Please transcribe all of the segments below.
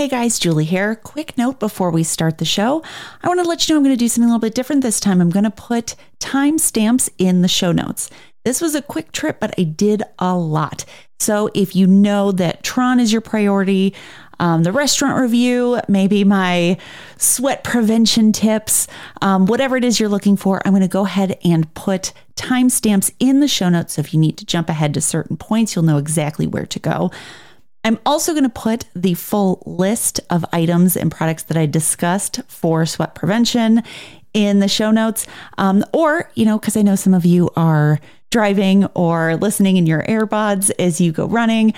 Hey guys, Julie here. Quick note before we start the show. I want to let you know I'm going to do something a little bit different this time. I'm going to put timestamps in the show notes. This was a quick trip, but I did a lot. So if you know that Tron is your priority, the restaurant review, maybe my sweat prevention tips, whatever it is you're looking for, I'm going to go ahead and put timestamps in the show notes. So if you need to jump ahead to certain points, you'll know exactly where to go. I'm also going to put the full list of items and products that I discussed for sweat prevention in the show notes. Or, you know, because I know some of you are driving or listening in your AirPods as you go running,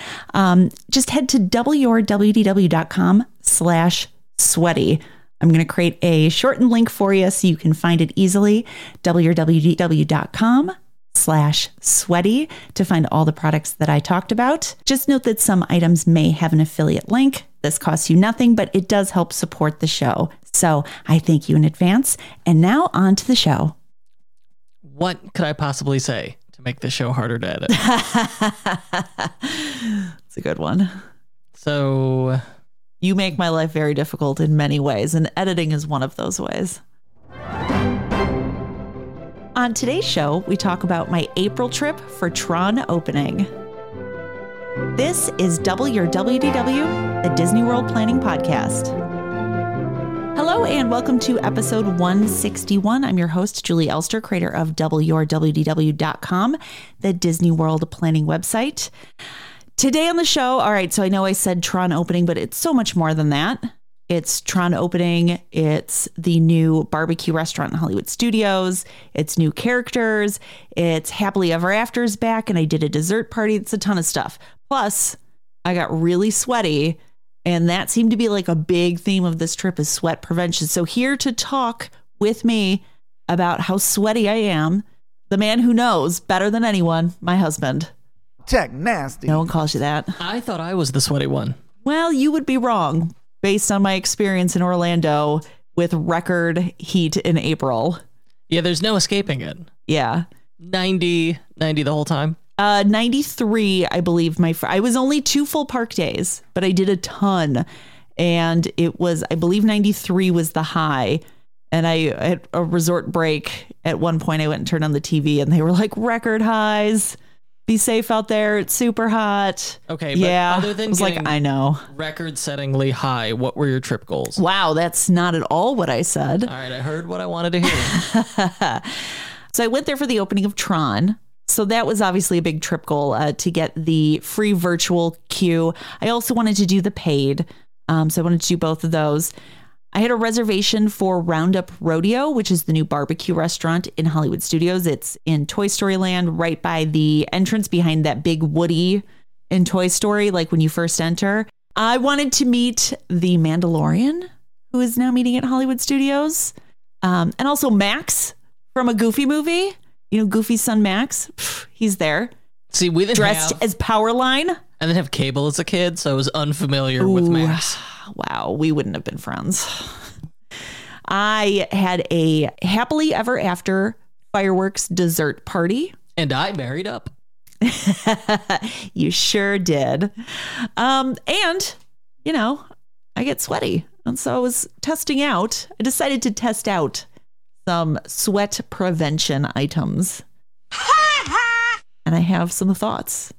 just head to doubleyourwdw.com/sweaty. I'm going to create a shortened link for you so you can find it easily. doubleyourwdw.com/sweaty to find all the products that I talked about. Just note that some items may have an affiliate link. This costs you nothing, but it does help support the show. So I thank you in advance. And now on to the show. What could I possibly say to make this show harder to edit? It's a good one. So you make my life very difficult in many ways, and editing is one of those ways. On today's show, we talk about my April trip for Tron opening. This is Double Your WDW, the Disney World Planning Podcast. Hello and welcome to episode 161. I'm your host, Julie Elster, creator of doubleyourwdw.com, the Disney World planning website. Today on the show, all right, so I know I said Tron opening, but it's so much more than that. It's Tron opening, it's the new barbecue restaurant in Hollywood Studios, it's new characters, it's Happily Ever After's back, and I did a dessert party. It's a ton of stuff. Plus, I got really sweaty, and that seemed to be like a big theme of this trip is sweat prevention. So here to talk with me about how sweaty I am, the man who knows better than anyone, my husband. Jack Nasty. No one calls you that. I thought I was the sweaty one. Well, you would be wrong. Based on my experience in Orlando with record heat in April. Yeah, there's no escaping it. Yeah. 90 the whole time. 93, I believe. I was only 2 full park days, but I did a ton. And it was, I believe 93 was the high. And I had a resort break. At one point, I went and turned on the TV and they were like record highs. Be safe out there. It's super hot. Okay. But yeah. Other than getting like, I know, record-settingly high, what were your trip goals? Wow. That's not at all what I said. All right. I heard what I wanted to hear. So I went there for the opening of Tron. So that was obviously a big trip goal to get the free virtual queue. I also wanted to do the paid. So I wanted to do both of those. I had a reservation for Roundup Rodeo, which is the new barbecue restaurant in Hollywood Studios. It's in Toy Story Land, right by the entrance behind that big Woody in Toy Story, like when you first enter. I wanted to meet the Mandalorian, who is now meeting at Hollywood Studios, and also Max from a Goofy movie. You know, Goofy's son Max, he's there. See, we didn't dressed as Powerline. I didn't have cable as a kid, so I was unfamiliar with Max. Wow, we wouldn't have been friends. I had a Happily Ever After fireworks dessert party. And I married up. You sure did. And, you know, I get sweaty. And so I was testing out. I decided to test out some sweat prevention items. And I have some thoughts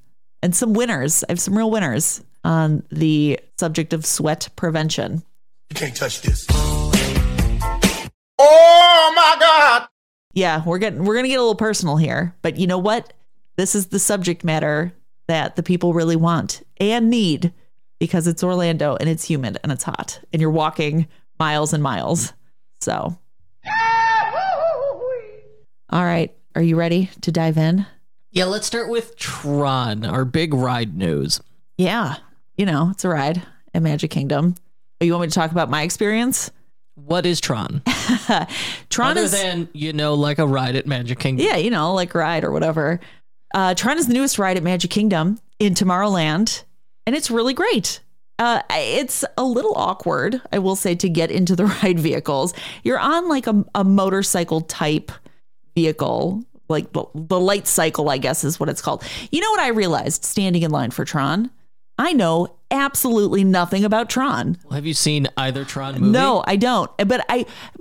and some winners. I have some real winners on the subject of sweat prevention. You can't touch this. Oh my God. Yeah, we're going to get a little personal here, but you know what? This is the subject matter that the people really want and need because it's Orlando and it's humid and it's hot and you're walking miles and miles. So. All right. Are you ready to dive in? Yeah, let's start with Tron, our big ride news. Yeah. You know, it's a ride at Magic Kingdom. Oh, you want me to talk about my experience? What is Tron? Tron is, you know, like a ride at Magic Kingdom. Yeah, you know, like ride or whatever. Tron is the newest ride at Magic Kingdom in Tomorrowland, and it's really great. It's a little awkward, I will say, to get into the ride vehicles. You're on like a motorcycle type vehicle, like the light cycle, I guess is what it's called. You know what I realized standing in line for Tron? I know absolutely nothing about Tron. Well, have you seen either Tron movie? No, I don't. But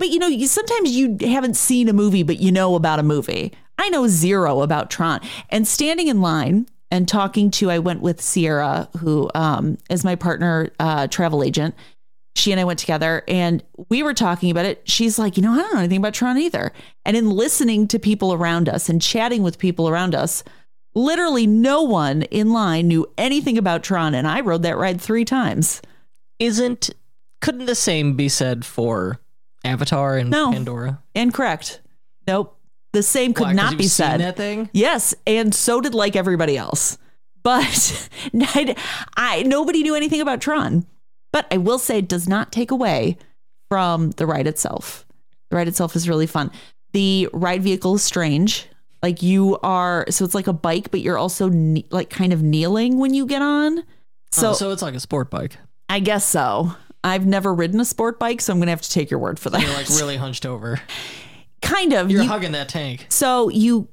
you know, sometimes you haven't seen a movie, but you know about a movie. I know zero about Tron. And standing in line and talking to, I went with Sierra, who is my partner, travel agent. She and I went together and we were talking about it. She's like, you know, I don't know anything about Tron either. And in listening to people around us and chatting with people around us, literally no one in line knew anything about Tron. And I rode that ride 3 times. Couldn't the same be said for Avatar and Pandora? Incorrect. Nope. The same could not be said. Seen that thing? Yes. And so did like everybody else. But nobody knew anything about Tron. But I will say it does not take away from the ride itself. The ride itself is really fun. The ride vehicle is strange. Like so it's like a bike, but you're also like kind of kneeling when you get on. So it's like a sport bike. I guess so. I've never ridden a sport bike, so I'm going to have to take your word for that. You're like really hunched over. Kind of. You're hugging that tank. So you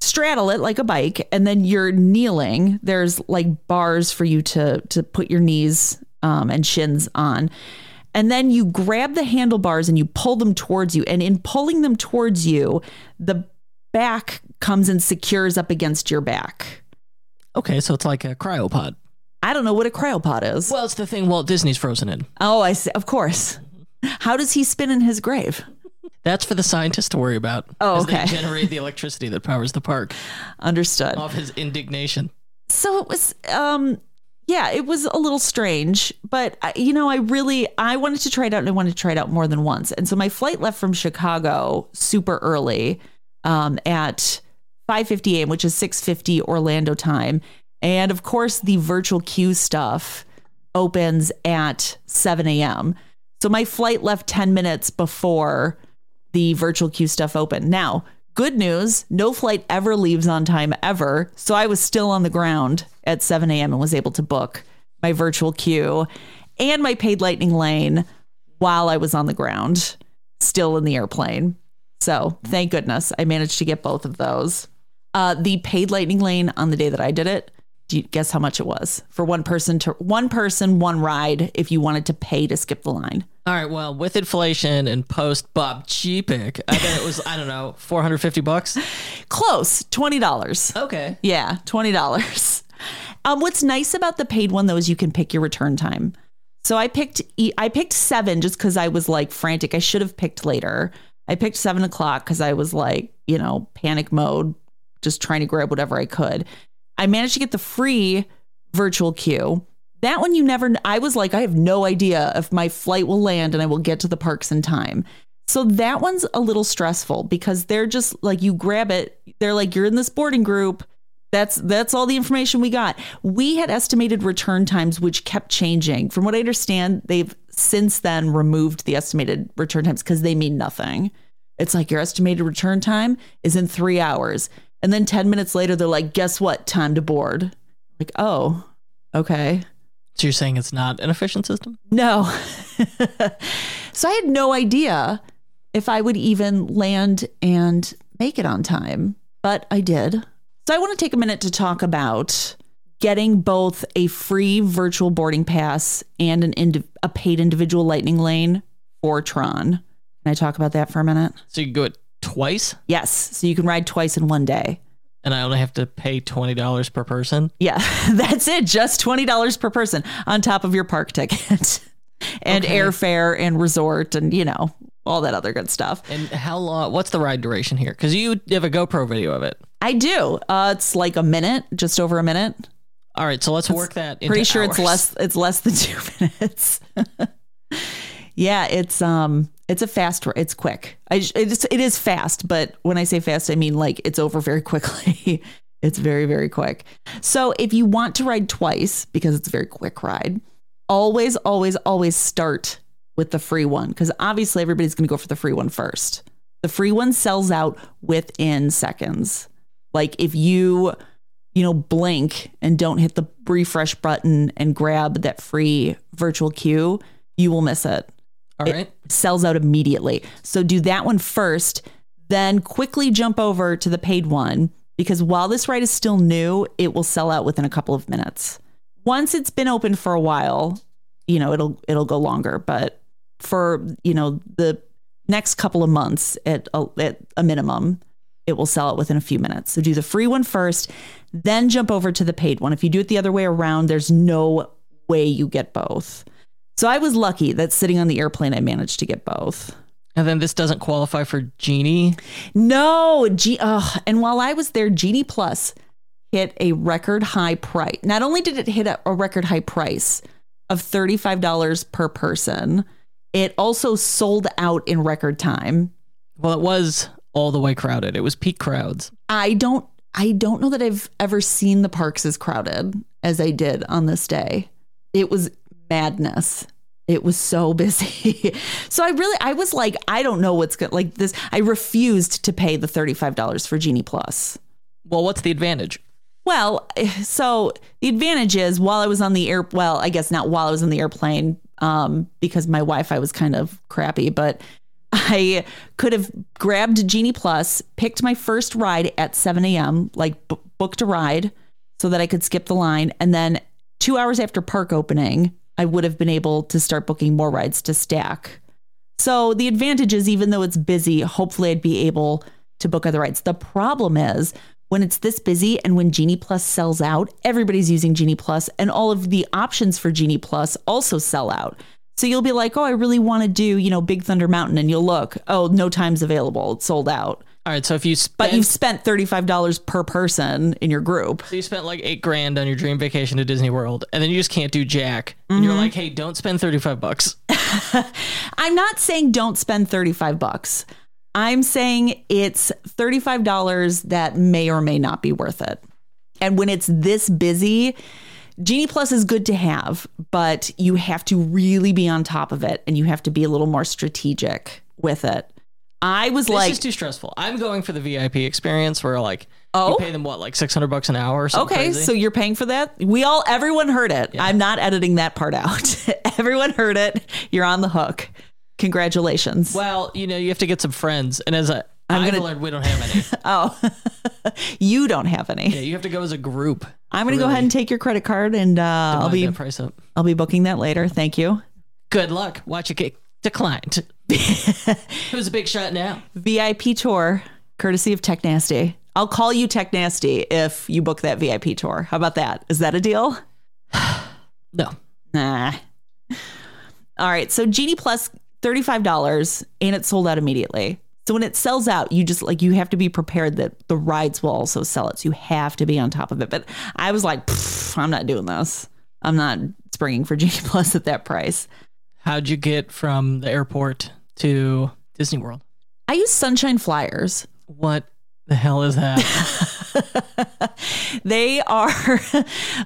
straddle it like a bike, and then you're kneeling. There's like bars for you to put your knees and shins on. And then you grab the handlebars and you pull them towards you. And in pulling them towards you, the back comes and secures up against your back. Okay, so it's like a cryopod. I don't know what a cryopod is. Well, it's the thing Walt Disney's frozen in. Oh, I see. Of course. How does he spin in his grave? That's for the scientists to worry about. Oh, okay. As they generate the electricity that powers the park. Understood. Off his indignation. So it was, it was a little strange, but I wanted to try it out, and I wanted to try it out more than once. And so my flight left from Chicago super early at 5:50 a.m., which is 6:50 Orlando time. And of course, the virtual queue stuff opens at 7 a.m., so my flight left 10 minutes before the virtual queue stuff opened. Now, good news, no flight ever leaves on time ever. So I was still on the ground at 7 a.m. and was able to book my virtual queue and my paid lightning lane while I was on the ground, still in the airplane. So thank goodness I managed to get both of those. The paid lightning lane on the day that I did it, do you guess how much it was for one person, one ride if you wanted to pay to skip the line? All right. Well, with inflation and post Bob Chapek, I bet it was, I don't know, $450. Close. $20. Okay. Yeah. $20. What's nice about the paid one, though, is you can pick your return time. So I picked 7 just because I was like frantic. I should have picked later. I picked 7 o'clock because I was like, you know, panic mode, just trying to grab whatever I could. I managed to get the free virtual queue. That one I was like, I have no idea if my flight will land and I will get to the parks in time. So that one's a little stressful because they're just like, you grab it. They're like, you're in this boarding group. That's all the information we got. We had estimated return times, which kept changing. From what I understand, they've since then removed the estimated return times because they mean nothing. It's like your estimated return time is in 3 hours. And then 10 minutes later, they're like, guess what? Time to board. Like, oh, okay. So you're saying it's not an efficient system? No. So I had no idea if I would even land and make it on time, but I did. So I want to take a minute to talk about getting both a free virtual boarding pass and a paid individual lightning lane for Tron. Can I talk about that for a minute? So you can go at twice? Yes. So you can ride twice in one day. And I only have to pay $20 per person? Yeah, that's it. Just $20 per person on top of your park ticket and airfare and resort and, you know, all that other good stuff. And how long? What's the ride duration here? Because you have a GoPro video of it. I do. It's like a minute, just over a minute. All right. So let's work that into pretty sure hours. It's less than 2 minutes. Yeah, it's a fast. It's quick. It is fast, but when I say fast, I mean like it's over very quickly. It's very, very quick. So if you want to ride twice, because it's a very quick ride, always, always, always start with the free one, because obviously everybody's going to go for the free one first. The free one sells out within seconds. Like if you blink and don't hit the refresh button and grab that free virtual queue, you will miss it. All right. It sells out immediately. So do that one first, then quickly jump over to the paid one because while this ride is still new, it will sell out within a couple of minutes. Once it's been open for a while, you know, it'll go longer, but for, you know, the next couple of months at a minimum, it will sell out within a few minutes. So do the free one first, then jump over to the paid one. If you do it the other way around, there's no way you get both. So I was lucky that sitting on the airplane, I managed to get both. And then this doesn't qualify for Genie? No. And while I was there, Genie Plus hit a record high price. Not only did it hit a record high price of $35 per person, it also sold out in record time. Well, it was all the way crowded. It was peak crowds. I don't know that I've ever seen the parks as crowded as I did on this day. It was madness. It was so busy. So I was like, I don't know what's good. Like this, I refused to pay the $35 for Genie Plus. Well, what's the advantage? Well, so the advantage is while I was on the air, well, I guess not while I was on the airplane, because my Wi-Fi was kind of crappy, but I could have grabbed Genie Plus, picked my first ride at 7 a.m., like booked a ride so that I could skip the line. And then 2 hours after park opening, I would have been able to start booking more rides to stack. So the advantage is, even though it's busy, hopefully I'd be able to book other rides. The problem is when it's this busy and when Genie Plus sells out, everybody's using Genie Plus and all of the options for Genie Plus also sell out. So you'll be like, oh, I really want to do, you know, Big Thunder Mountain. And you'll look, oh, no time's available. It's sold out. All right. So if you spent... But you've spent $35 per person in your group. So you spent like $8,000 on your dream vacation to Disney World, and then you just can't do jack. Mm-hmm. And you're like, hey, don't spend $35. I'm not saying don't spend $35. I'm saying it's $35 that may or may not be worth it. And when it's this busy... Genie Plus is good to have, but you have to really be on top of it, and you have to be a little more strategic with it. I was like... It's just too stressful. I'm going for the VIP experience where, like, you pay them, what, like $600 an hour or something crazy? So you're paying for that? Everyone heard it. Yeah. I'm not editing that part out. Everyone heard it. You're on the hook. Congratulations. Well, you know, you have to get some friends, and as I've learned we don't have any. You don't have any. Yeah, you have to go as a group. I'm going to go ahead and take your credit card, and I'll be booking that later. Thank you. Good luck. Watch it get declined. It was a big shot now. VIP tour, courtesy of Tech Nasty. I'll call you Tech Nasty if you book that VIP tour. How about that? Is that a deal? No. Nah. All right. So Genie Plus, $35, and it sold out immediately. So when it sells out, you just like, you have to be prepared that the rides will also sell it. So you have to be on top of it. But I was like, I'm not doing this. I'm not springing for Genie Plus at that price. How'd you get from the airport to Disney World? I use Sunshine Flyers. What the hell is that? They are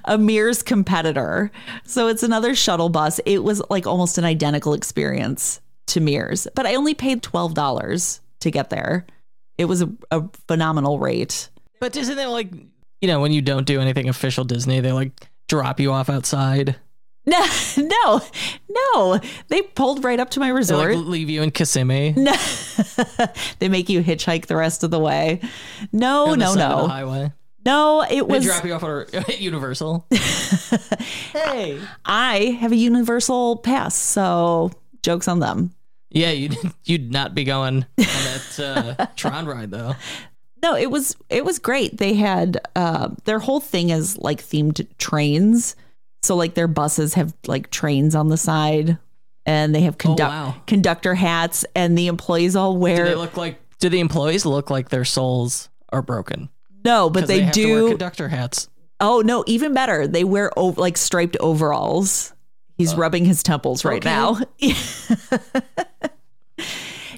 Amir's competitor. So it's another shuttle bus. It was like almost an identical experience to Mir's, but I only paid $12. To get there. It was a phenomenal rate. But isn't it like, you know, when you don't do anything official Disney, they like drop you off outside? No. They pulled right up to my resort. They like leave you in Kissimmee. No. They make you hitchhike the rest of the way. No. The highway. No, it was... They drop you off at Universal. Hey. I have a Universal pass, so joke's on them. Yeah, you'd not be going on that Tron ride, though. No, it was great. They had their whole thing is like themed trains. So like their buses have like trains on the side, and they have conductor hats, and the employees all wear... Do the employees look like their souls are broken? No, but they do have to wear conductor hats. Oh, no, even better. They wear like striped overalls. He's rubbing his temples right now.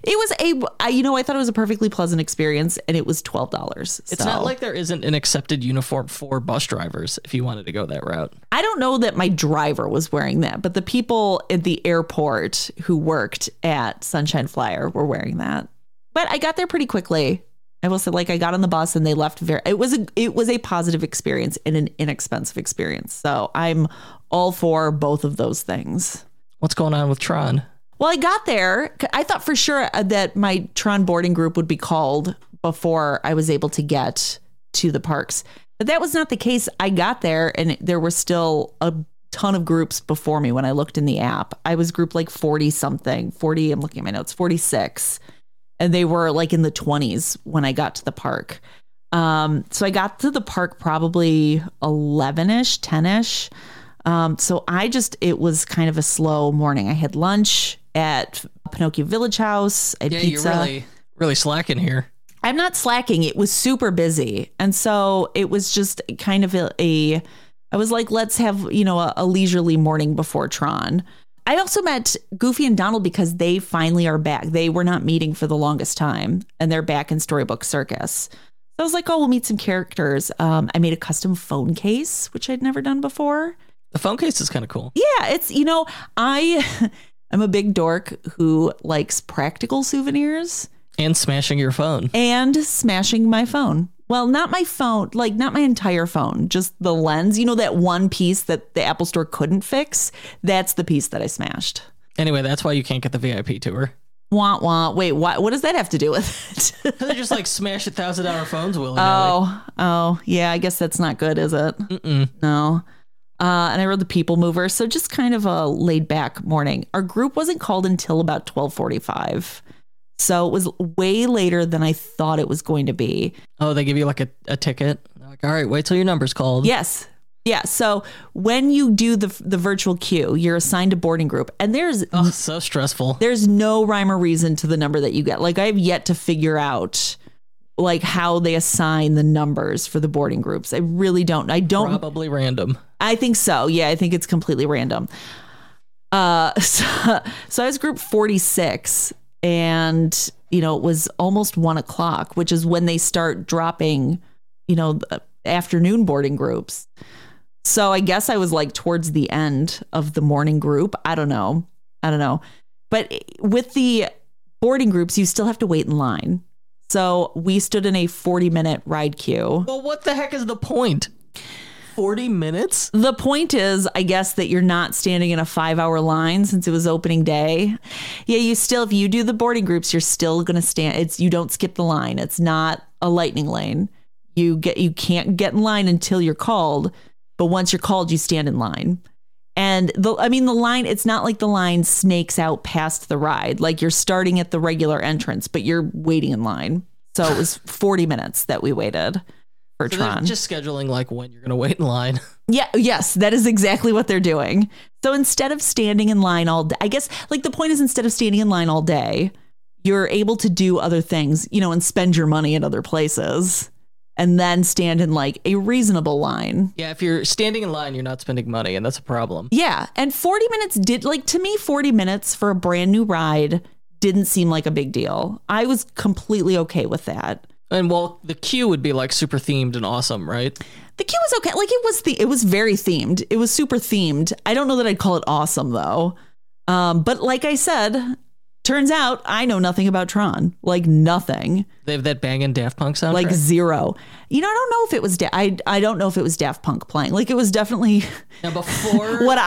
It was I thought it was a perfectly pleasant experience, and it was $12. It's not like there isn't an accepted uniform for bus drivers if you wanted to go that route. I don't know that my driver was wearing that, but the people at the airport who worked at Sunshine Flyer were wearing that. But I got there pretty quickly. I will say, like, I got on the bus and they left. It was a positive experience and an inexpensive experience. So I'm all for both of those things. What's going on with Tron? Well, I got there. I thought for sure that my Tron boarding group would be called before I was able to get to the parks. But that was not the case. I got there and there were still a ton of groups before me. When I looked in the app, I was group like 40 something, 40. I'm looking at my notes, 46. And they were like in the 20s when I got to the park. So I got to the park probably 11ish, 10ish. So it was kind of a slow morning. I had lunch at Pinocchio Village House. I had pizza. You're really slacking here. I'm not slacking. It was super busy. And so it was just kind of I was like, let's have, a leisurely morning before Tron. I also met Goofy and Donald because they finally are back. They were not meeting for the longest time and they're back in Storybook Circus. So I was like, oh, we'll meet some characters. I made a custom phone case, which I'd never done before. The phone case is kind of cool. Yeah, it's, I'm a big dork who likes practical souvenirs. And smashing your phone. And smashing my phone. Well, not my phone, like not my entire phone, just the lens. That one piece that the Apple Store couldn't fix. That's the piece that I smashed. Anyway, that's why you can't get the VIP tour. Wah, wah. Wait, what does that have to do with it? They just like smash $1,000 phones willy-nilly. Oh, yeah. I guess that's not good, is it? Mm-mm. No. And I rode the People Mover. So just kind of a laid back morning. Our group wasn't called until about 12:45. So it was way later than I thought it was going to be. Oh, they give you like a ticket. Like, all right, wait till your number's called. Yes. Yeah. So when you do the virtual queue, you're assigned a boarding group. And there's... Oh, so stressful. There's no rhyme or reason to the number that you get. Like, I have yet to figure out like how they assign the numbers for the boarding groups. I really don't. Probably random. I think so. Yeah, I think it's completely random. So I was group 46. And, it was almost 1:00, which is when they start dropping, the afternoon boarding groups. So I guess I was like towards the end of the morning group. I don't know. But with the boarding groups, you still have to wait in line. So we stood in a 40-minute ride queue. Well, what the heck is the point? 40 minutes? The point is, I guess, that you're not standing in a 5-hour line since it was opening day. Yeah, if you do the boarding groups, you're still going to stand. You don't skip the line. It's not a lightning lane. You can't get in line until you're called. But once you're called, you stand in line. And the line, it's not like the line snakes out past the ride. Like you're starting at the regular entrance, but you're waiting in line. So it was 40 minutes that we waited. So just scheduling like when you're going to wait in line. Yeah. Yes. That is exactly what they're doing. So instead of standing in line all day, I guess like the point is instead of standing in line all day, you're able to do other things, and spend your money in other places and then stand in like a reasonable line. Yeah. If you're standing in line, you're not spending money and that's a problem. Yeah. And 40 minutes to me, 40 minutes for a brand new ride didn't seem like a big deal. I was completely okay with that. And well, the queue would be like super themed and awesome, right? The queue was okay. Like it was very themed. It was super themed. I don't know that I'd call it awesome though. But like I said, turns out I know nothing about Tron. Like nothing. They have that banging Daft Punk soundtrack. Like zero. I don't know if it was. I don't know if it was Daft Punk playing. Like it was definitely now before what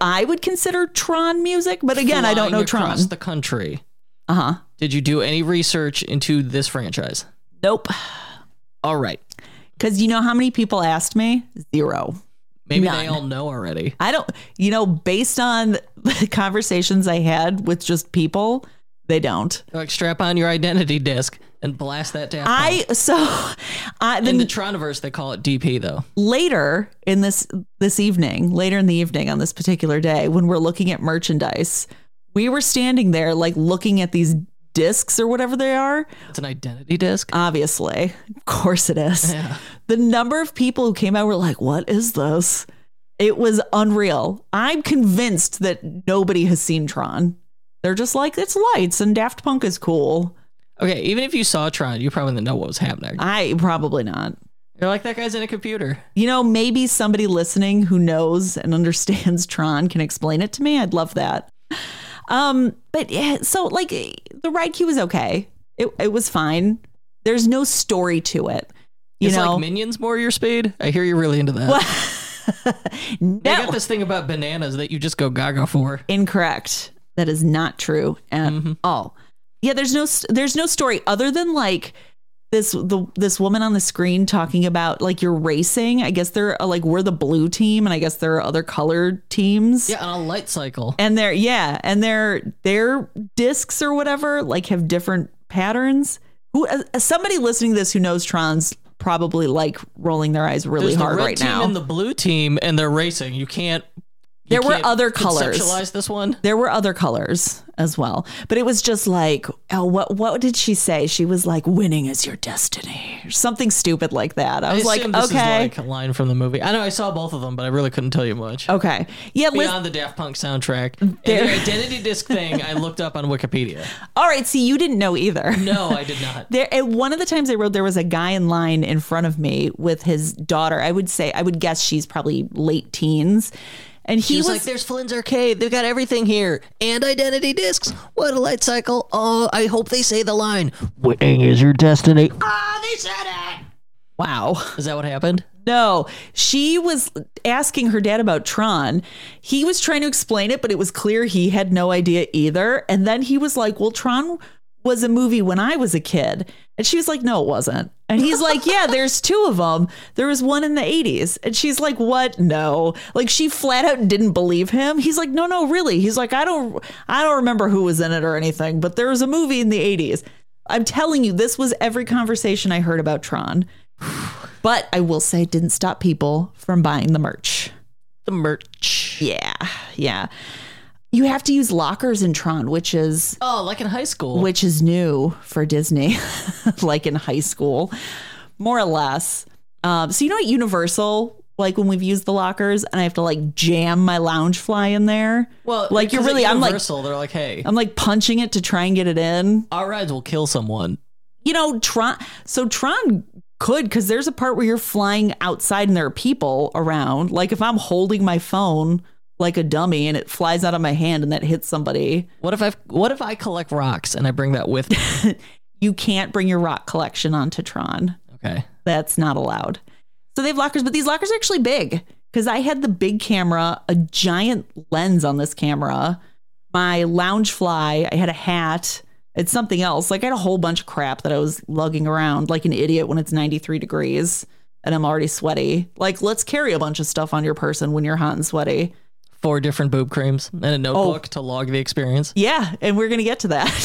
I would consider Tron music. But again, I don't know Tron. Across the country. Uh huh. Did you do any research into this franchise? Nope. All right. Because you know how many people asked me? Zero. Maybe none. They all know already. I don't, based on the conversations I had with just people, they don't. Like strap on your identity disc and blast that down. In the Troniverse, they call it DP though. Later in this evening, later in the evening on this particular day, when we're looking at merchandise, we were standing there like looking at these discs or whatever they are. It's an identity disc. Obviously. Of course it is. Yeah. The number of people who came out were like, what is this? It was unreal. I'm convinced that nobody has seen Tron. They're just like, it's lights and Daft Punk is cool. Okay. Even if you saw Tron, you probably didn't know what was happening. I probably not. You're like, that guy's in a computer. Maybe somebody listening who knows and understands Tron can explain it to me. I'd love that. But yeah, so like the ride queue was okay. It was fine. There's no story to it. It's like Minions more your speed. I hear you're really into that. No. They got this thing about bananas that you just go gaga for. Incorrect. That is not true at all. Yeah, there's no story other than like this woman on the screen talking about like you're racing. I guess they're like, we're the blue team, and I guess there are other colored teams. Yeah, on a light cycle. And they're their discs or whatever like have different patterns. Who somebody listening to this who knows Tron's probably like rolling their eyes really hard right now. There's the red team and the blue team, and they're racing. There were other colors. Conceptualize this one. There were other colors as well, but it was just like, oh, what did she say? She was like, "Winning is your destiny," or something stupid like that. I was like, "Okay." This is like a line from the movie. I know I saw both of them, but I really couldn't tell you much. Okay, yeah. Beyond the Daft Punk soundtrack, their identity disc thing, I looked up on Wikipedia. All right, see, you didn't know either. No, I did not. At one of the times I rode, there was a guy in line in front of me with his daughter. I would guess she's probably late teens. And he was like, there's Flynn's Arcade. They've got everything here. And identity discs. What a light cycle. Oh, I hope they say the line. Winning is your destiny. Ah, oh, they said it. Wow. Is that what happened? No. She was asking her dad about Tron. He was trying to explain it, but it was clear he had no idea either. And then he was like, well, Tron was a movie when I was a kid. And she was like, no, it wasn't. And he's like, yeah, there's two of them. There was one in the 80s. And she's like, what? No. Like, she flat out didn't believe him. He's like, no, really. He's like, I don't remember who was in it or anything, but there was a movie in the 80s. I'm telling you, this was every conversation I heard about Tron. But I will say it didn't stop people from buying the merch. The merch. Yeah. You have to use lockers in Tron, which is... Oh, like in high school. Which is new for Disney, like in high school, more or less. So you know at Universal, like when we've used the lockers and I have to like jam my Loungefly in there? Well, like you're really... Universal, I'm like, they're like, hey. I'm like punching it to try and get it in. Our rides will kill someone. You know, Tron... So Tron could, because there's a part where you're flying outside and there are people around. Like if I'm holding my phone... like a dummy and it flies out of my hand and that hits somebody. What if I collect rocks and I bring that with me? You can't bring your rock collection onto Tron. Okay. That's not allowed. So they have lockers, but these lockers are actually big because I had the big camera, a giant lens on this camera, my Loungefly, I had a hat, it's something else. Like I had a whole bunch of crap that I was lugging around like an idiot when it's 93 degrees and I'm already sweaty. Like let's carry a bunch of stuff on your person when you're hot and sweaty. 4 different boob creams and a notebook to log the experience. Yeah, and we're going to get to that.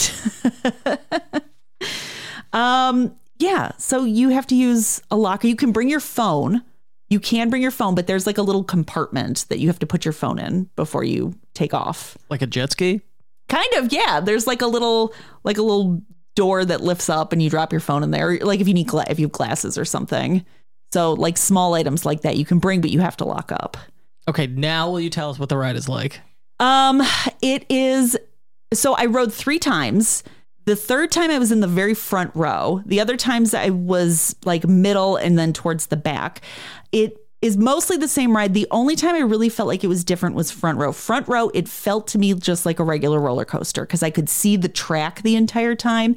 Yeah, so you have to use a locker. You can bring your phone. You can bring your phone, but there's like a little compartment that you have to put your phone in before you take off. Like a jet ski? Kind of, yeah. There's like a little door that lifts up and you drop your phone in there. Like if you need if you have glasses or something. So like small items like that you can bring, but you have to lock up. Okay, now will you tell us what the ride is like? It is... So I rode 3 times. The third time I was in the very front row. The other times I was like middle and then towards the back. It is mostly the same ride. The only time I really felt like it was different was front row. Front row, it felt to me just like a regular roller coaster because I could see the track the entire time.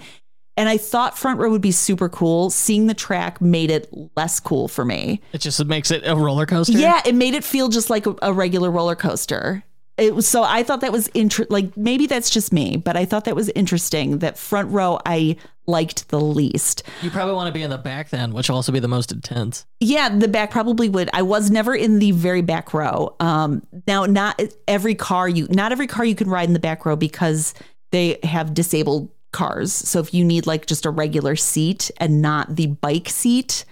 And I thought front row would be super cool. Seeing the track made it less cool for me. It just makes it a roller coaster? Yeah, it made it feel just like a regular roller coaster. It was, so I thought that was interesting. Like, maybe that's just me, but I thought that was interesting that front row I liked the least. You probably want to be in the back then, which will also be the most intense. Yeah, the back probably would. I was never in the very back row. Now, not every car you can ride in the back row because they have disabled cars. So if you need like just a regular seat and not the bike seat,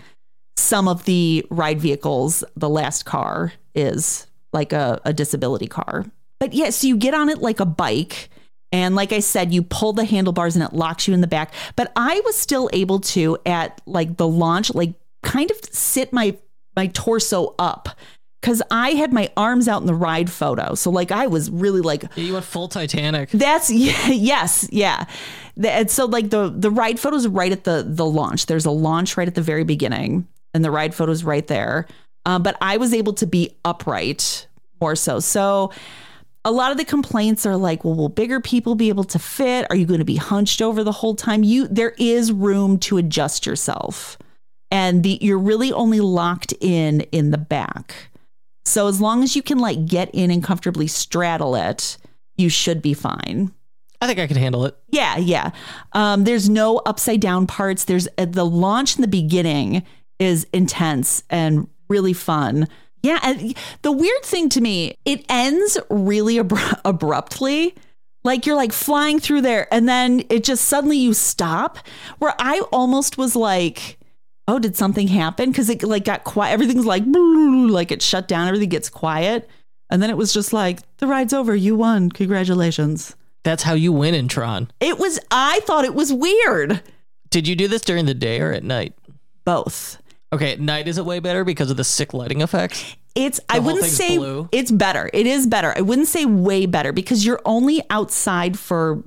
some of the ride vehicles, the last car is like a disability car. But yeah, so you get on it like a bike. And like I said, you pull the handlebars and it locks you in the back. But I was still able to, at like the launch, like kind of sit my torso up. Because I had my arms out in the ride photo. So, like, I was really, like... Yeah, you went full Titanic. That's... Yeah, yes, yeah. And so, like, the ride photo's right at the launch. There's a launch right at the very beginning. And the ride photo's right there. But I was able to be upright more so. So, a lot of the complaints are like, well, will bigger people be able to fit? Are you going to be hunched over the whole time? There is room to adjust yourself. And you're really only locked in the back. So as long as you can like get in and comfortably straddle it, you should be fine. I think I could handle it. Yeah, yeah. There's no upside down parts. There's the launch in the beginning is intense and really fun. Yeah, and the weird thing to me, it ends really abruptly. Like you're like flying through there and then it just suddenly you stop, where I almost was like, oh, did something happen? Because it like got quiet. Everything's like it shut down. Everything gets quiet. And then it was just like, the ride's over. You won. Congratulations. That's how you win in Tron. I thought it was weird. Did you do this during the day or at night? Both. Okay, at night is it way better because of the sick lighting effects? I wouldn't say blue. It's better. It is better. I wouldn't say way better because you're only outside for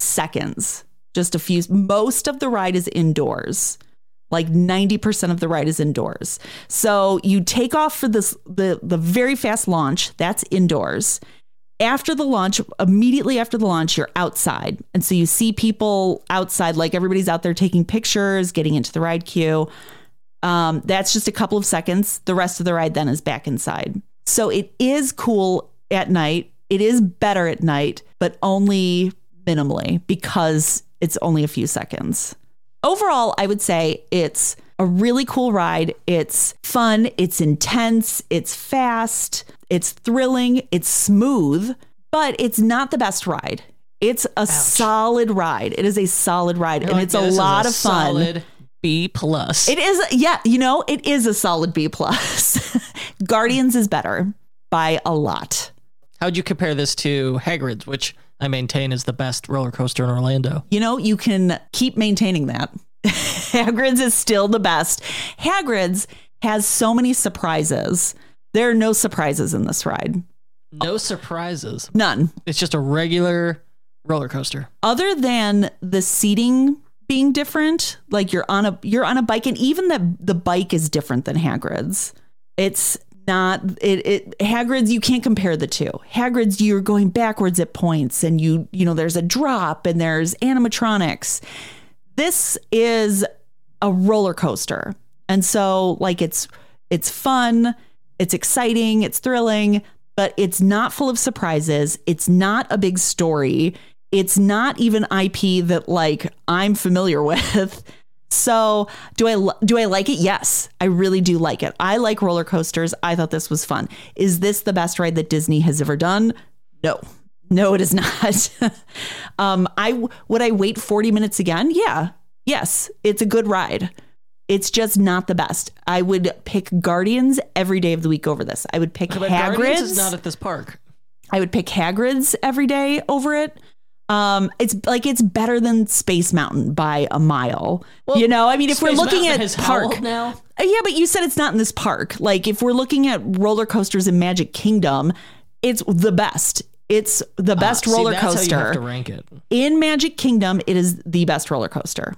seconds. Just a few. Most of the ride is indoors. Like 90% of the ride is indoors. So you take off for this the very fast launch. That's indoors. After the launch, immediately after the launch, you're outside. And so you see people outside, like everybody's out there taking pictures, getting into the ride queue. That's just a couple of seconds. The rest of the ride then is back inside. So it is cool at night. It is better at night, but only minimally because it's only a few seconds. Overall, I would say it's a really cool ride. It's fun. It's intense. It's fast. It's thrilling. It's smooth, but it's not the best ride. It's a solid ride. It is a solid ride. And it's a lot of fun. Solid B plus. It is. Yeah. You know, it is a solid B plus. Guardians is better by a lot. How'd you compare this to Hagrid's, which I maintain is the best roller coaster in Orlando? You know, you can keep maintaining that. Hagrid's is still the best. Hagrid's has so many surprises. There are no surprises in this ride. No surprises. None. It's just a regular roller coaster. Other than the seating being different, like you're on a bike, and even the bike is different than Hagrid's. It's not Hagrid's, you can't compare the two. Hagrid's, you're going backwards at points, and you know there's a drop and there's animatronics. This is a roller coaster, and so like it's fun, it's exciting, it's thrilling, but it's not full of surprises. It's not a big story. It's not even IP that like I'm familiar with. So do I like it? Yes, I really do like it. I like roller coasters. I thought this was fun. Is this the best ride that Disney has ever done? No, it is not. Would I wait 40 minutes again? Yeah. Yes. It's a good ride. It's just not the best. I would pick Guardians every day of the week over this. I would pick Hagrid's. Guardians is not at this park. I would pick Hagrid's every day over it. It's better than Space Mountain by a mile. Well, you know, I mean, if Space we're looking Mountain at park now, yeah, but you said it's not in this park. Like if we're looking at roller coasters in Magic Kingdom, it's the best. It's the best roller coaster. That's how you have to rank it. In Magic Kingdom, it is the best roller coaster.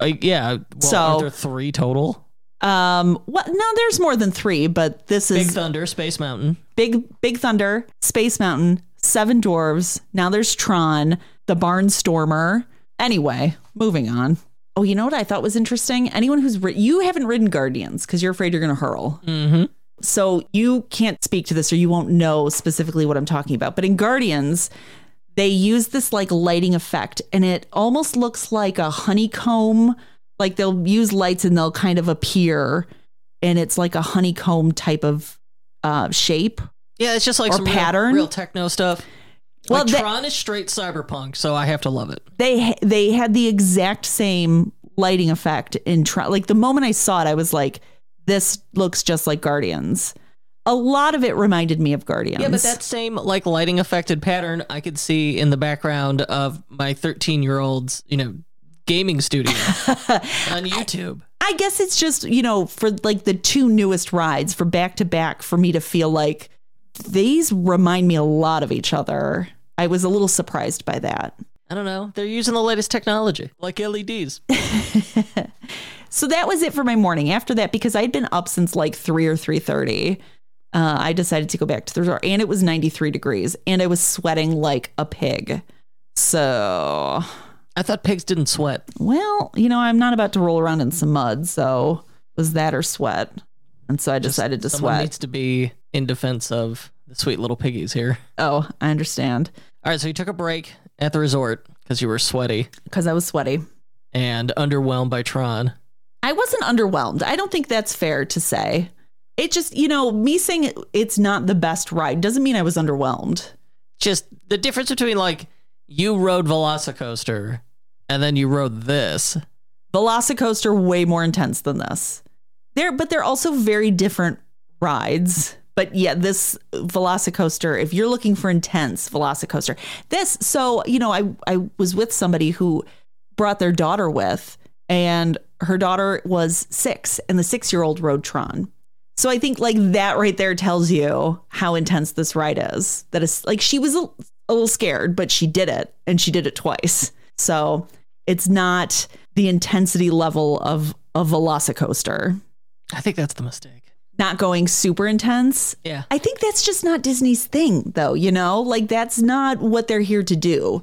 Yeah. Well, so are there three total? Well, no, there's more than three, but this is Big Thunder, Space Mountain, Big Thunder, Space Mountain, Seven Dwarves. Now there's Tron, the Barnstormer. Anyway, moving on. Oh, you know what I thought was interesting? Anyone who's you haven't ridden Guardians because you're afraid you're going to hurl. Mm-hmm. So you can't speak to this or you won't know specifically what I'm talking about. But in Guardians, they use this like lighting effect and it almost looks like a honeycomb. Like they'll use lights and they'll kind of appear and it's like a honeycomb type of shape. Yeah, it's just like some pattern. Real techno stuff. Well, like Tron is straight cyberpunk, so I have to love it. They had the exact same lighting effect in Tron. Like the moment I saw it, I was like, this looks just like Guardians. A lot of it reminded me of Guardians. Yeah, but that same like lighting affected pattern I could see in the background of my 13-year-old's, you know, gaming studio on YouTube. I guess it's just, you know, for like the two newest rides for back to back for me to feel like these remind me a lot of each other. I was a little surprised by that. I don't know. They're using the latest technology, like LEDs. So that was it for my morning. After that, because I'd been up since like 3 or 3:30, I decided to go back to the resort, and it was 93 degrees, and I was sweating like a pig. So I thought pigs didn't sweat. Well, you know, I'm not about to roll around in some mud, so it was that or sweat. And so I decided to sweat. Someone needs to be in defense of the sweet little piggies here. Oh, I understand. All right, so you took a break. at the resort because you were sweaty. Because I was sweaty. And underwhelmed by Tron. I wasn't underwhelmed. I don't think that's fair to say. It just, you know, me saying it's not the best ride doesn't mean I was underwhelmed. Just the difference between, like, you rode Velocicoaster and then you rode this. Velocicoaster, way more intense than this. But they're also very different rides. But yeah, this Velocicoaster, if you're looking for intense Velocicoaster, this. So, you know, I was with somebody who brought their daughter with, and her daughter was 6, and the 6-year-old rode Tron. So I think, like, that right there tells you how intense this ride is. That is, like, she was a little scared, but she did it, and she did it twice. So it's not the intensity level of a Velocicoaster. I think that's the mistake. Not going super intense. Yeah. I think that's just not Disney's thing, though, you know? Like, that's not what they're here to do.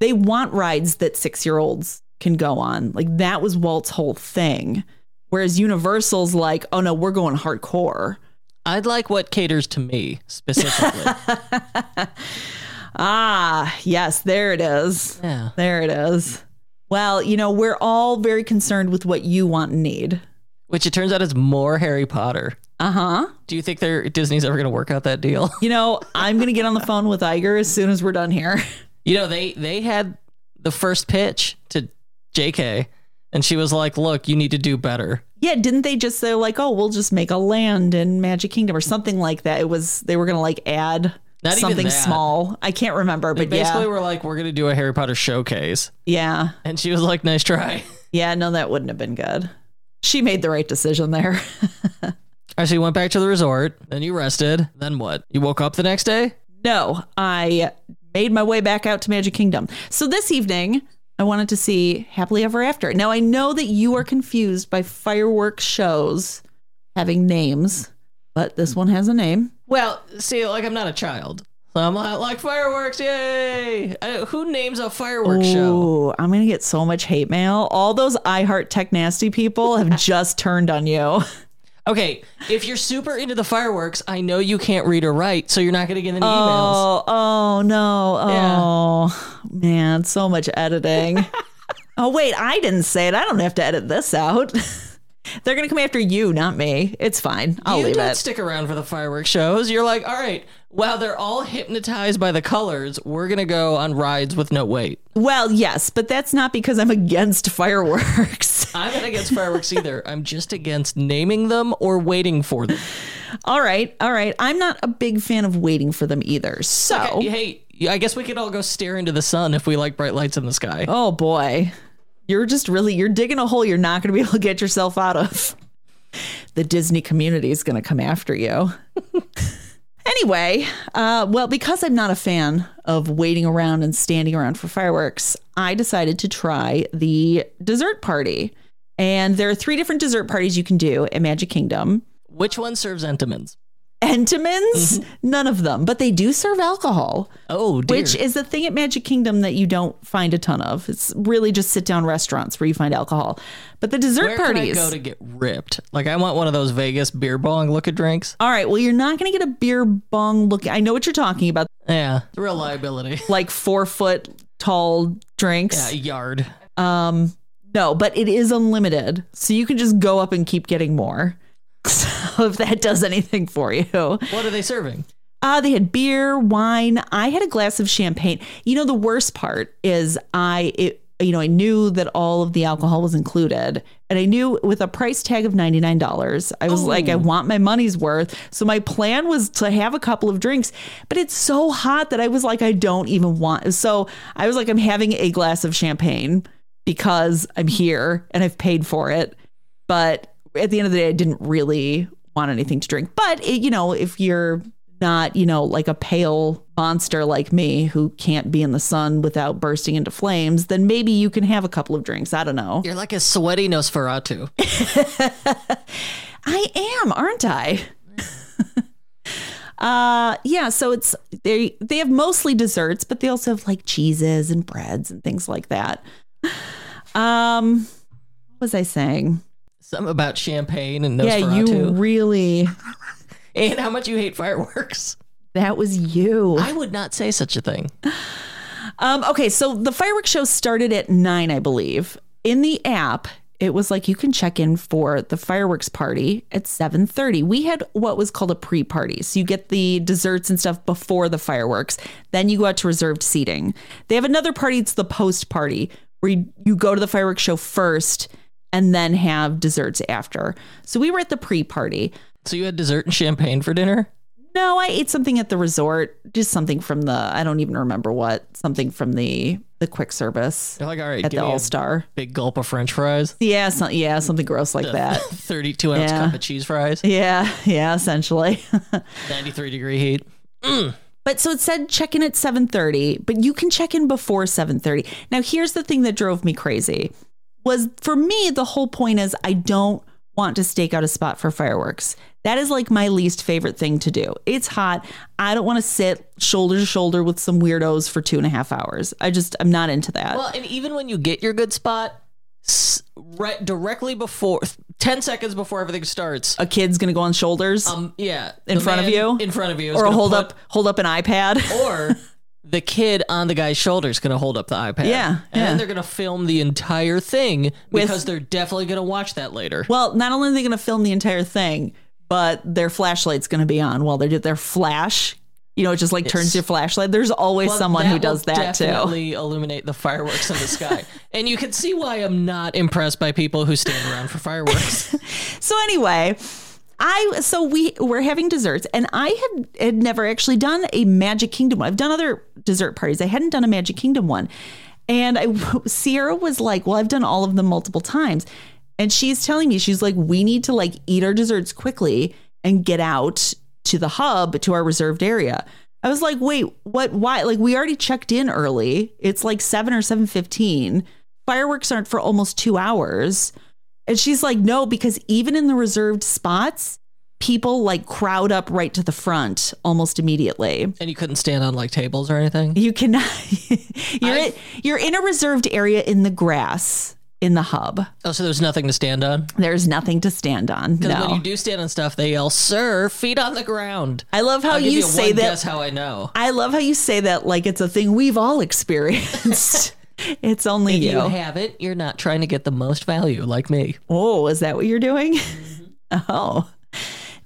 They want rides that 6-year-olds can go on. Like, that was Walt's whole thing. Whereas Universal's like, oh no, we're going hardcore. I'd like what caters to me specifically. Ah, yes, there it is. Yeah. There it is. Well, you know, we're all very concerned with what you want and need. Which it turns out is more Harry Potter. Uh-huh. Do you think Disney's ever going to work out that deal? You know, I'm going to get on the phone with Iger as soon as we're done here. You know, they had the first pitch to JK. And she was like, look, you need to do better. Yeah. Didn't they just say, like, oh, we'll just make a land in Magic Kingdom or something like that? It was, they were going to, like, add not something small. I can't remember, but yeah. They basically were like, we're going to do a Harry Potter showcase. Yeah. And she was like, nice try. Yeah. No, that wouldn't have been good. She made the right decision there. All right. So you went back to the resort, then you rested. Then what? You woke up the next day? No, I made my way back out to Magic Kingdom. So this evening, I wanted to see Happily Ever After. Now, I know that you are confused by fireworks shows having names, but this one has a name. Well, see, like, I'm not a child. So I'm not like, fireworks, yay! Who names a fireworks show? I'm going to get so much hate mail. All those I Heart Tech Nasty people have just turned on you. Okay, if you're super into the fireworks, I know you can't read or write, so you're not going to get any emails. Oh, no. Oh, yeah. Man, so much editing. Oh, wait, I didn't say it. I don't have to edit this out. They're going to come after you, not me. It's fine. I'll leave it. You don't stick around for the fireworks shows. You're like, all right, well, they're all hypnotized by the colors. We're going to go on rides with no weight. Well, yes, but that's not because I'm against fireworks. I'm not against fireworks either. I'm just against naming them or waiting for them. All right. All right. I'm not a big fan of waiting for them either. So, okay, hey, I guess we could all go stare into the sun if we like bright lights in the sky. Oh, boy. You're just really, you're digging a hole you're not going to be able to get yourself out of. The Disney community is going to come after you. Anyway, well, because I'm not a fan of waiting around and standing around for fireworks, I decided to try the dessert party. And there are 3 different dessert parties you can do at Magic Kingdom. Which one serves Entenmann's? Entenmann's? Mm-hmm. None of them, but they do serve alcohol. Oh, dear. Which is the thing at Magic Kingdom that you don't find a ton of. It's really just sit-down restaurants where you find alcohol. But the dessert parties... Where can I go to get ripped? Like, I want one of those Vegas beer bong looking drinks. All right, well, you're not going to get a beer bong looking... I know what you're talking about. Yeah, it's a real liability. Like 4-foot-tall drinks. Yeah, a yard. No, but it is unlimited, so you can just go up and keep getting more. So if that does anything for you. What are they serving? They had beer, wine. I had a glass of champagne. You know, the worst part is I knew that all of the alcohol was included, and I knew with a price tag of $99, I was like, I want my money's worth. So my plan was to have a couple of drinks, but it's so hot that I was like, I don't even want. So I was like, I'm having a glass of champagne because I'm here and I've paid for it. But at the end of the day, I didn't really want anything to drink. But, it, you know, if you're not, you know, like a pale monster like me who can't be in the sun without bursting into flames, then maybe you can have a couple of drinks. I don't know. You're like a sweaty Nosferatu. I am, aren't I? Yeah, so it's they have mostly desserts, but they also have like cheeses and breads and things like that. What was I saying? Something about champagne and Nosferatu. Yeah, you really... And how much you hate fireworks. That was you. I would not say such a thing. Okay, so the fireworks show started at 9, I believe. In the app, it was like you can check in for the fireworks party at 7:30. We had what was called a pre-party. So you get the desserts and stuff before the fireworks. Then you go out to reserved seating. They have another party. It's the post-party where you go to the fireworks show first and then have desserts after. So we were at the pre-party. So you had dessert and champagne for dinner? No, I ate something at the resort. Just something from the, I don't even remember what, something from the quick service. They're like, all right, at the All-Star. Big gulp of French fries. Yeah, something gross like that. 32-ounce cup of cheese fries. Yeah, essentially. 93-degree heat. Mm. But so it said check in at 7:30, but you can check in before 7:30. Now, here's the thing that drove me crazy was, for me, the whole point is I don't want to stake out a spot for fireworks. That is like my least favorite thing to do. It's hot. I don't want to sit shoulder to shoulder with some weirdos for 2.5 hours. I'm not into that. Well, and even when you get your good spot, right directly before, 10 seconds before everything starts, a kid's going to go on shoulders. In front of you. Or hold up an iPad. Or the kid on the guy's shoulder is going to hold up the iPad. Yeah. And then they're going to film the entire thing because they're definitely going to watch that later. Well, not only are they going to film the entire thing, but their flashlight's going to be on while they do their flash. You know, it just turns your flashlight. There's always someone who does that too. Definitely illuminate the fireworks in the sky. And you can see why I'm not impressed by people who stand around for fireworks. So anyway, we're having desserts, and I had never actually done a Magic Kingdom one. I've done other dessert parties. I hadn't done a Magic Kingdom one. And Sierra was like, well, I've done all of them multiple times. And she's telling me, she's like, we need to eat our desserts quickly and get out to the hub, to our reserved area. I was like, wait, what? Why? We already checked in early. It's 7 or 7:15. Fireworks aren't for almost 2 hours. And she's like, no, because even in the reserved spots, people crowd up right to the front almost immediately. And you couldn't stand on tables or anything? You cannot. You're in a reserved area in the grass in the hub. Oh, so there's nothing to stand on? There's nothing to stand on. Because when you do stand on stuff, they yell, sir, feet on the ground. I love how you say that. Guess how I know. I love how you say that like it's a thing we've all experienced. It's only if you have it, you're not trying to get the most value like me. Oh, is that what you're doing? Mm-hmm. Oh.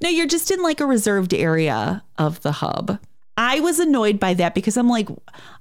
No, you're just in a reserved area of the hub. I was annoyed by that because I'm like,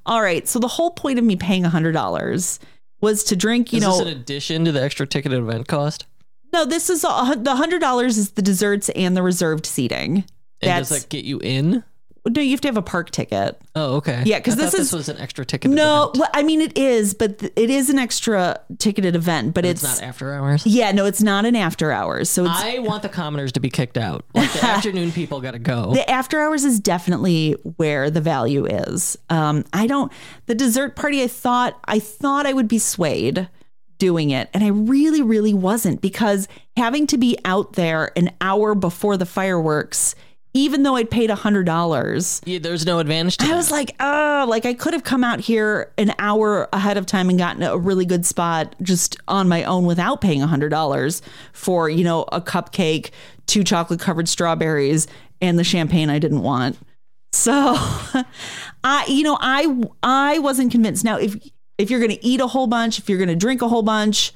all right, so the whole point of me paying $100 was to drink, Is this in addition to the extra ticket and event cost? No, this is the $100 is the desserts and the reserved seating. Does that get you in? No, you have to have a park ticket. Oh, okay. Yeah, because this was an extra ticket. No, event. Well, I mean it is, but it is an extra ticketed event. But it's not after hours. Yeah, no, it's not an after hours. So I want the commoners to be kicked out. The afternoon people got to go. The after hours is definitely where the value is. The dessert party. I thought I would be swayed doing it, and I really, really wasn't, because having to be out there an hour before the fireworks. Even though I'd paid $100, there's no advantage to that. I was like, oh, I could have come out here an hour ahead of time and gotten a really good spot just on my own without paying $100 for, a cupcake, 2 chocolate covered strawberries and the champagne I didn't want. So I wasn't convinced. Now, if you're going to eat a whole bunch, if you're going to drink a whole bunch,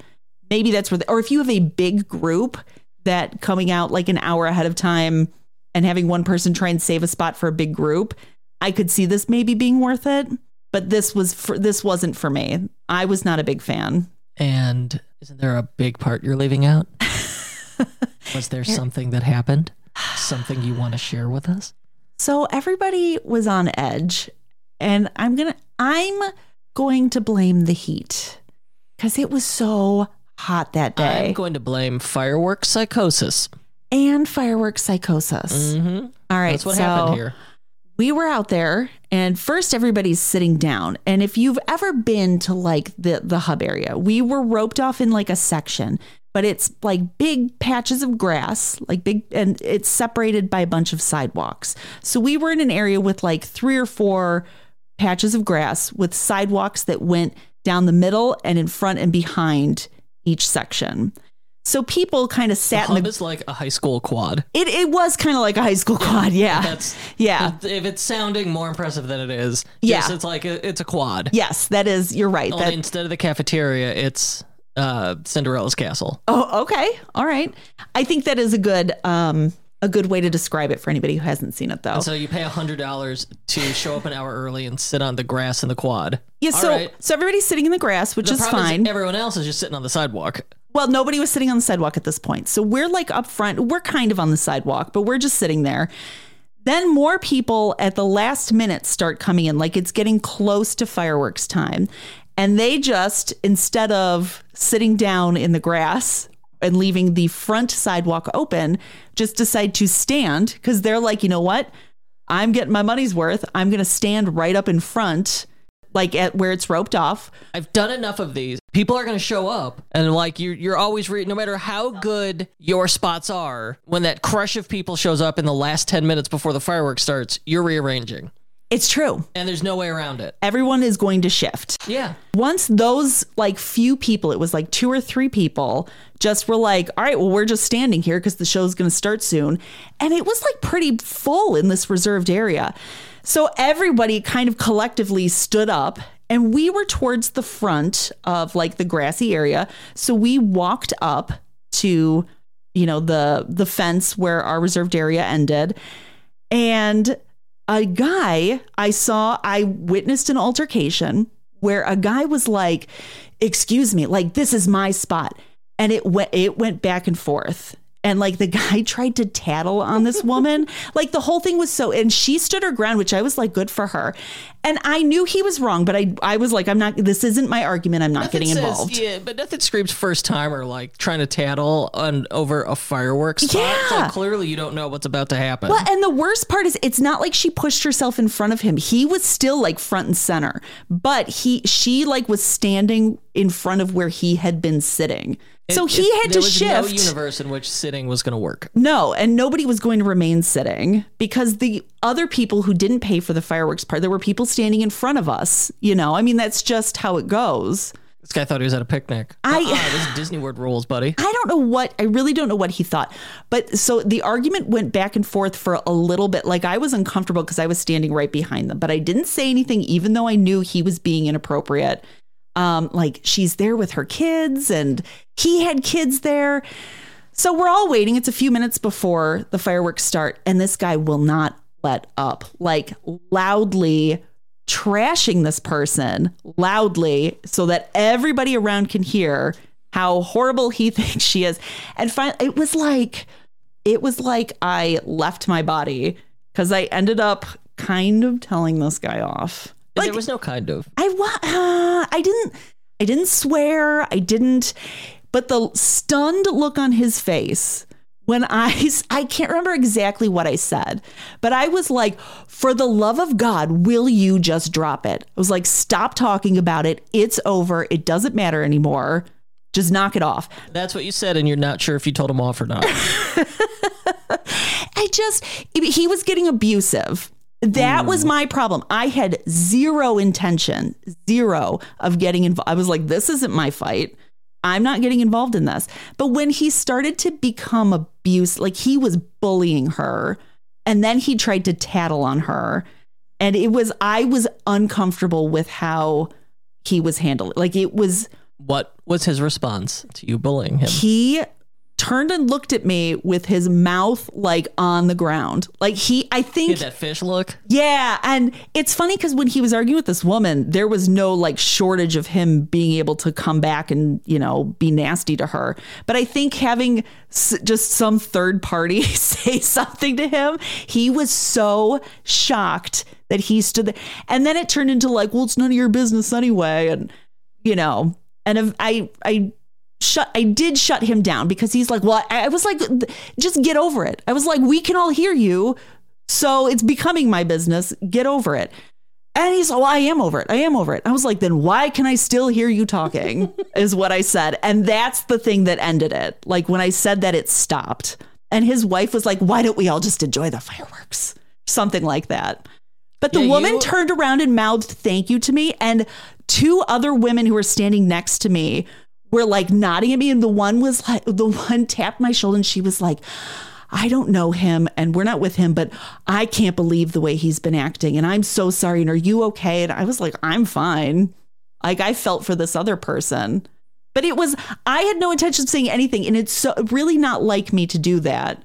maybe that's where, or if you have a big group that coming out an hour ahead of time and having one person try and save a spot for a big group, I could see this maybe being worth it. But this wasn't for me. I was not a big fan. And isn't there a big part you're leaving out? Was there something that happened? Something you want to share with us? So everybody was on edge, and I'm going to blame the heat because it was so hot that day. I'm going to blame fireworks psychosis. And fireworks psychosis. Mm-hmm. All right. That's what happened here. We were out there, and first everybody's sitting down. And if you've ever been to the hub area, we were roped off in a section, but it's big patches of grass, and it's separated by a bunch of sidewalks. So we were in an area with 3 or 4 patches of grass with sidewalks that went down the middle and in front and behind each section. So people kind of sat the hub is like a high school quad. It was kind of like a high school quad, yeah. That's If it's sounding more impressive than it is, yes, it's like it's a quad. Yes, that is, you're right. That, instead of the cafeteria, it's Cinderella's castle. Oh, okay. All right. I think that is a good way to describe it for anybody who hasn't seen it, though. And so you pay $100 to show up an hour early and sit on the grass in the quad. Yeah, so everybody's sitting in the grass, which is fine. Everyone else is just sitting on the sidewalk. Well, nobody was sitting on the sidewalk at this point. So we're like up front. We're kind of on the sidewalk, but we're just sitting there. Then more people at the last minute start coming in, like it's getting close to fireworks time. And they just, instead of sitting down in the grass and leaving the front sidewalk open, just decide to stand, because they're like, you know what? I'm getting my money's worth. I'm going to stand right up in front, like at where it's roped off. I've done enough of these. People are going to show up, and like you're always no matter how good your spots are, when that crush of people shows up in the last 10 minutes before the fireworks starts, you're rearranging. It's true. And there's no way around it. Everyone is going to shift. Yeah. Once those like few people, it was like 2 or 3 people, just were like, all right, well, we're just standing here because the show's going to start soon. And it was like pretty full in this reserved area. So everybody kind of collectively stood up, and we were towards the front of like the grassy area. So we walked up to, you know, the fence where our reserved area ended. And a guy I witnessed an altercation where a guy was like, excuse me, like, this is my spot. And it went back and forth. And like the guy tried to tattle on this woman, like the whole thing was so, and she stood her ground, which I was like, good for her. And I knew he was wrong, but I was like, this isn't my argument. I'm not getting involved. Yeah, but nothing screams first time or like trying to tattle over a fireworks spot. Yeah. So clearly you don't know what's about to happen. Well, and the worst part is it's not like she pushed herself in front of him. He was still like front and center, but she like was standing in front of where he had been sitting. So he had to shift. There was no universe in which sitting was going to work. No, and nobody was going to remain sitting, because the other people who didn't pay for the fireworks part, there were people standing in front of us. You know, I mean, that's just how it goes. This guy thought he was at a picnic. This is Disney World rules, buddy. I really don't know what he thought. But so the argument went back and forth for a little bit. Like, I was uncomfortable because I was standing right behind them, but I didn't say anything, even though I knew he was being inappropriate. Like, she's there with her kids, and he had kids there. So we're all waiting. It's a few minutes before the fireworks start, and this guy will not let up, like loudly trashing this person loudly so that everybody around can hear how horrible he thinks she is. And finally, it was like I left my body, because I ended up kind of telling this guy off. Like, there was no kind of. I didn't swear. I didn't. But the stunned look on his face when I can't remember exactly what I said, but I was like, for the love of God, will you just drop it? I was like, stop talking about it. It's over. It doesn't matter anymore. Just knock it off. That's what you said. And you're not sure if you told him off or not. He was getting abusive. That was my problem. I had zero intention of getting involved. I was like, this isn't my fight. I'm not getting involved in this. But when he started to become abusive, like he was bullying her, and then he tried to tattle on her. And I was uncomfortable with how he was handled. Like, it was. What was his response to you bullying him? He turned and looked at me with his mouth like on the ground. Like I think he did that fish look. Yeah. And it's funny because when he was arguing with this woman, there was no like shortage of him being able to come back and, you know, be nasty to her. But I think having just some third party say something to him, he was so shocked that he stood there. And then it turned into like, well, it's none of your business anyway. And, you know, and if I did shut him down, because he's like, well, I was like, just get over it. I was like, we can all hear you. So it's becoming my business. Get over it. And he's like, well, I am over it. I was like, then why can I still hear you talking is what I said. And that's the thing that ended it. Like, when I said that, it stopped. And his wife was like, why don't we all just enjoy the fireworks? Something like that. But the woman turned around and mouthed thank you to me. And 2 other women who were standing next to me were like nodding at me. And the one tapped my shoulder and she was like, I don't know him and we're not with him, but I can't believe the way he's been acting. And I'm so sorry. And are you okay? And I was like, I'm fine. Like, I felt for this other person, but I had no intention of saying anything. And it's so really not like me to do that.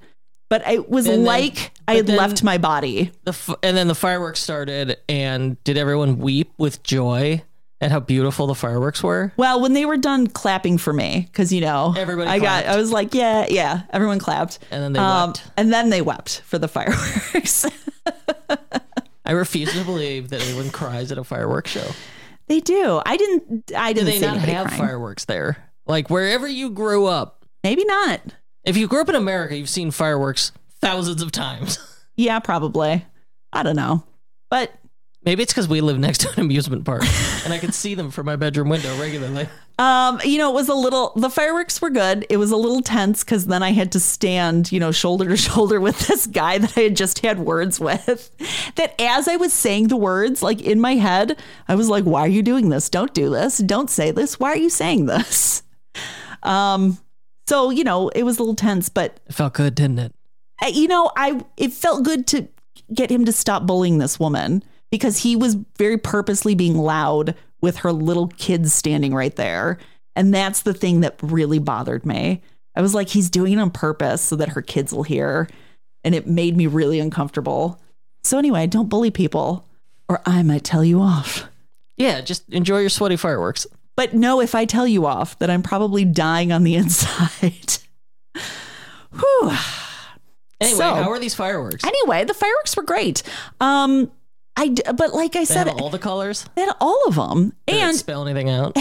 But it was left my body. And then the fireworks started, and did everyone weep with joy at how beautiful the fireworks were? Well, when they were done clapping for me, because, you know, I was like, yeah, everyone clapped. And then they wept. And then they wept for the fireworks. I refuse to believe that anyone cries at a fireworks show. They do. Did they not have fireworks there? Like, wherever you grew up. Maybe not. If you grew up in America, you've seen fireworks thousands of times. Yeah, probably. I don't know. But maybe it's because we live next to an amusement park and I could see them from my bedroom window regularly. It was the fireworks were good. It was a little tense because then I had to stand, shoulder to shoulder with this guy that I had just had words with. That as I was saying the words, like in my head, I was like, why are you doing this? Don't do this. Don't say this. Why are you saying this? So, it was a little tense, but it felt good, didn't it? It felt good to get him to stop bullying this woman because he was very purposely being loud with her little kids standing right there. And that's the thing that really bothered me. I was like, he's doing it on purpose so that her kids will hear. And it made me really uncomfortable. So anyway, don't bully people or I might tell you off. Yeah, just enjoy your sweaty fireworks. But no, if I tell you off, that I'm probably dying on the inside. Whew. Anyway, how are these fireworks? Anyway, the fireworks were great. But like I said, all the colors, they had all of them. Didn't spell anything out.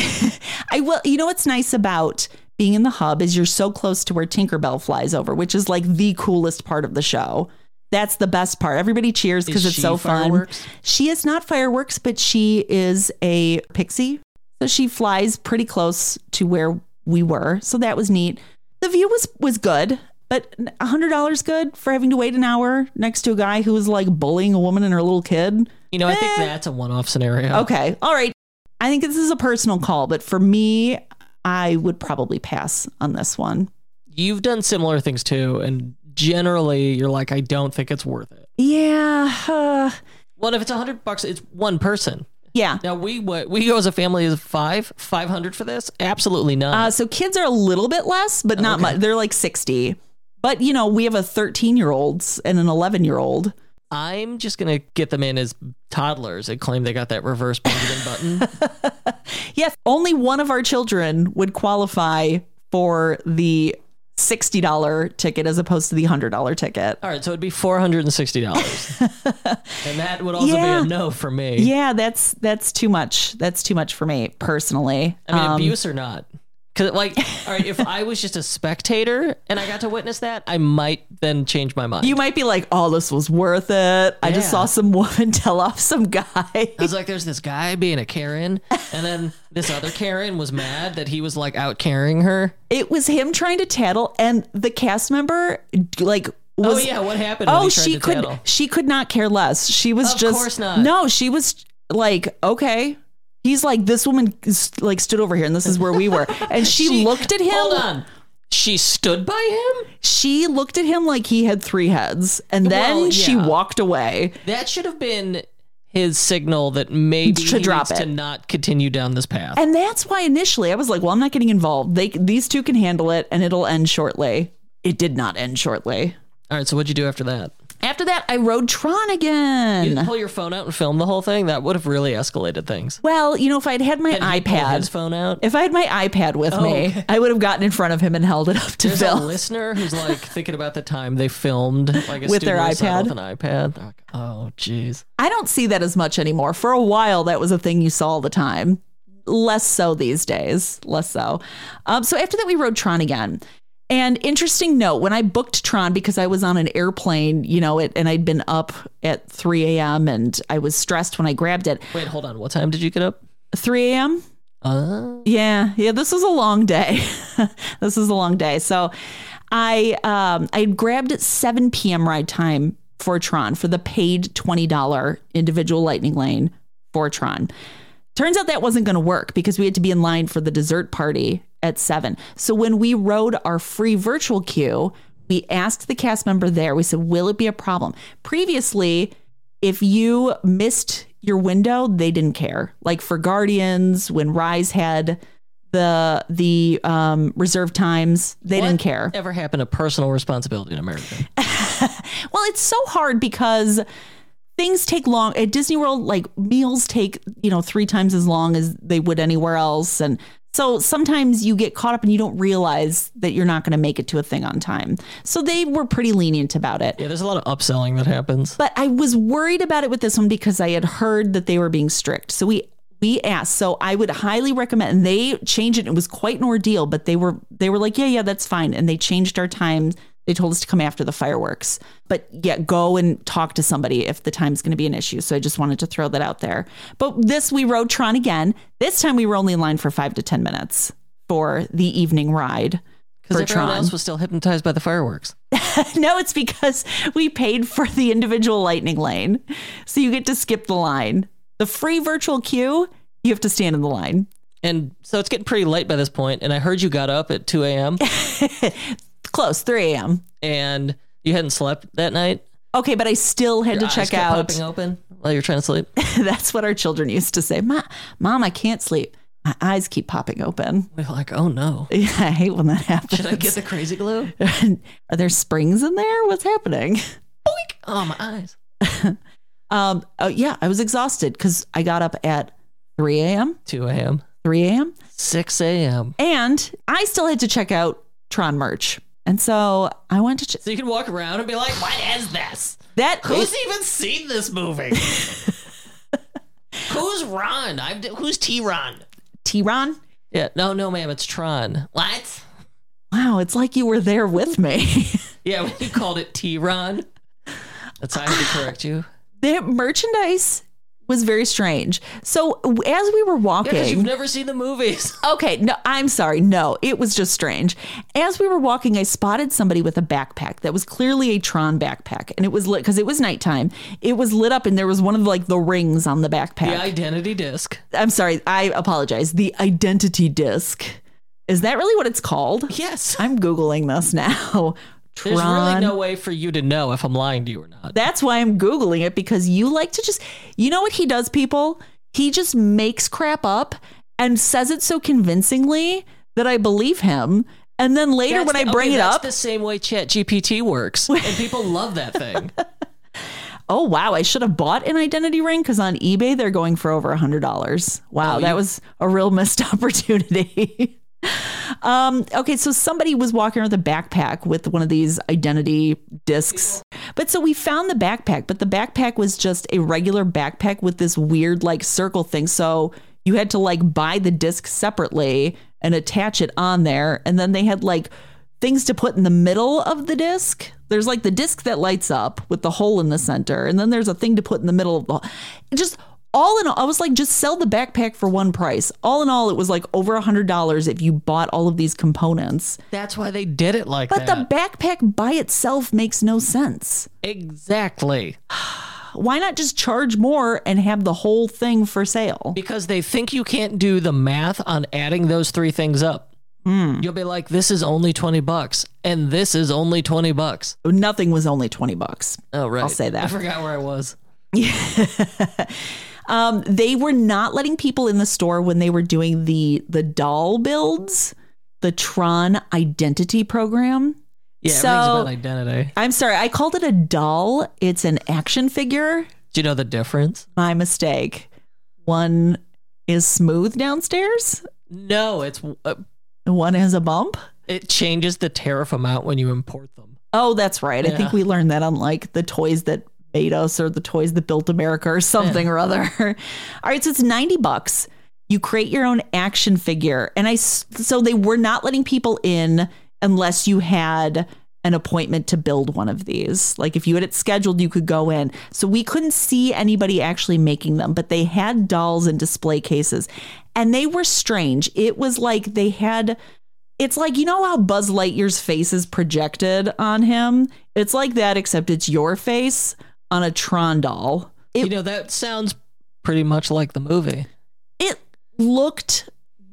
I will. You know what's nice about being in the hub is you're so close to where Tinkerbell flies over, which is like the coolest part of the show. That's the best part. Everybody cheers because it's so fun. She is not fireworks, but she is a pixie. So she flies pretty close to where we were. So that was neat. The view was good, but $100 good for having to wait an hour next to a guy who was like bullying a woman and her little kid. I think that's a one-off scenario. Okay. All right. I think this is a personal call, but for me, I would probably pass on this one. You've done similar things too. And generally you're like, I don't think it's worth it. Yeah. Well, if it's $100, it's one person. Yeah. Now we go as a family as 500 for this. Absolutely not. So kids are a little bit less, but not much. They're like 60. But we have a 13-year-old and an 11-year-old. I'm just gonna get them in as toddlers and claim they got that reverse Benjamin button. Yes, only one of our children would qualify for the $60 ticket as opposed to the $100 ticket. All right, so it'd be $460. And that would also be a no for me. Yeah, that's too much. That's too much for me personally. I mean, abuse or not. Because all right, if I was just a spectator and I got to witness that, I might then change my mind. You might be like, oh, this was worth it. Yeah. I just saw some woman tell off some guy. I was like, there's this guy being a Karen. And then this other Karen was mad that he was like out carrying her. It was him trying to tattle. And the cast member what happened? Oh, she could not care less. She was of course not. No, she was like, okay. He's like, this woman stood over here and this is where we were. And she looked at him. Hold on. She stood by him? She looked at him like he had three heads. And then she walked away. That should have been his signal that maybe he needs to not continue down this path. And that's why initially I was like, well, I'm not getting involved. These two can handle it and it'll end shortly. It did not end shortly. All right. So what'd you do after that? After that, I rode Tron again. You didn't pull your phone out and film the whole thing? That would have really escalated things. Well, if I'd had my iPad. His phone out? If I had my iPad with me, okay. I would have gotten in front of him and held it up to film. There's a listener who's like thinking about the time they filmed like a with their iPad. With an iPad. Like, oh, geez. I don't see that as much anymore. For a while, that was a thing you saw all the time. Less so these days. Less so. So after that, we rode Tron again. And interesting note, when I booked Tron, because I was on an airplane, and I'd been up at 3 a.m. and I was stressed when I grabbed it. Wait, hold on. What time did you get up? 3 a.m.? Yeah, this was a long day. This was a long day. So I grabbed at 7 p.m. ride time for Tron for the paid $20 individual lightning lane for Tron. Turns out that wasn't going to work because we had to be in line for the dessert party at 7. So when we rode our free virtual queue, we asked the cast member there, we said, will it be a problem? Previously, if you missed your window, they didn't care. Like for Guardians, when Rise had the reserve times, they didn't care. What ever happened to personal responsibility in America? Well, it's so hard because things take long. At Disney World, like meals take, 3 times as long as they would anywhere else. And so sometimes you get caught up and you don't realize that you're not going to make it to a thing on time. So they were pretty lenient about it. Yeah, there's a lot of upselling that happens. But I was worried about it with this one because I had heard that they were being strict. So we asked, so I would highly recommend, and they changed it. It was quite an ordeal, but they were like, yeah, that's fine. And they changed our time. They told us to come after the fireworks, but yeah, go and talk to somebody if the time's going to be an issue. So I just wanted to throw that out there. But this, we rode Tron again. This time we were only in line for 5 to 10 minutes for the evening ride. Because everyone else was still hypnotized by the fireworks. No, it's because we paid for the individual lightning lane. So you get to skip the line. The free virtual queue, you have to stand in the line. And so it's getting pretty late by this point. And I heard you got up at 2 a.m. Close, 3 a.m. And you hadn't slept that night? Okay, but I still had to check out. Your eyes kept popping open while you're trying to sleep? That's what our children used to say. Mom, I can't sleep. My eyes keep popping open. We're like, oh no. Yeah, I hate when that happens. Should I get the crazy glue? Are there springs in there? What's happening? Boink! Oh, my eyes. I was exhausted because I got up at 3 a.m. 2 a.m. 3 a.m. 6 a.m. And I still had to check out Tron merch. And so I went to... So you can walk around and be like, what is this? Who's even seen this movie? Who's Ron? Who's T-Ron? T-Ron? Yeah. No, ma'am. It's Tron. What? Wow. It's like you were there with me. Yeah. When you called it T-Ron. That's how I had to correct you. The merchandise was very strange. So as we were walking... Yeah, 'cause you've never seen the movies. Okay, no, I'm sorry. No, it was just strange. As we were walking, I spotted somebody with a backpack that was clearly a Tron backpack. And it was lit, because it was nighttime. It was lit up and there was one of the rings on the backpack. The identity disc. I'm sorry. I apologize. The identity disc. Is that really what it's called? Yes. I'm Googling this now. Tron. There's really no way for you to know if I'm lying to you or not. That's why I'm Googling it, because you like to just, you know what he does, people? He just makes crap up and says it so convincingly that I believe him. And then later when I bring it up. That's the same way ChatGPT works. And people love that thing. Oh, wow. I should have bought an identity ring because on eBay, they're going for over $100. Wow. That was a real missed opportunity. Okay, so somebody was walking around with a backpack with one of these identity discs. But so we found the backpack, but the backpack was just a regular backpack with this weird circle thing. So you had to buy the disc separately and attach it on there. And then they had things to put in the middle of the disc. There's the disc that lights up with the hole in the center. And then there's a thing to put in the middle of the just. All in all, I was just sell the backpack for one price. All in all, it was over $100 if you bought all of these components. That's why they did it that. But the backpack by itself makes no sense. Exactly. Why not just charge more and have the whole thing for sale? Because they think you can't do the math on adding those three things up. You'll be like, this is only $20 and this is only $20. Nothing was only $20. Oh, right. I'll say that. I forgot where I was. Yeah. They were not letting people in the store when they were doing the doll builds, the Tron identity program. Yeah, so, everything's about identity. I'm sorry. I called it a doll. It's an action figure. Do you know the difference? My mistake. One is smooth downstairs. No, it's... one has a bump. It changes the tariff amount when you import them. Oh, that's right. Yeah. I think we learned that on the toys that made us or the toys that built America or something or other. All right. So it's $90. You create your own action figure. And so they were not letting people in unless you had an appointment to build one of these. If you had it scheduled, you could go in. So we couldn't see anybody actually making them, but they had dolls in display cases and they were strange. It was it's how Buzz Lightyear's face is projected on him? It's like that, except it's your face on a Tron doll. That sounds pretty much like the movie. It looked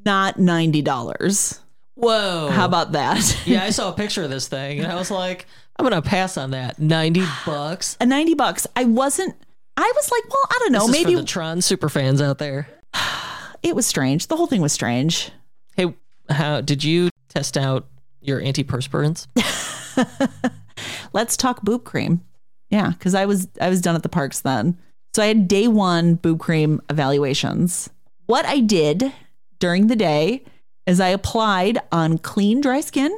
not $90. Whoa. How about that? Yeah, I saw a picture of this thing, and I was like, I'm going to pass on that. $90 $90 I was like, well, I don't know. This is maybe for the Tron superfans out there. It was strange. The whole thing was strange. Hey, how did you test out your antiperspirants? Let's talk boob cream. Yeah, because I was done at the parks then. So I had day one boob cream evaluations. What I did during the day is I applied on clean, dry skin.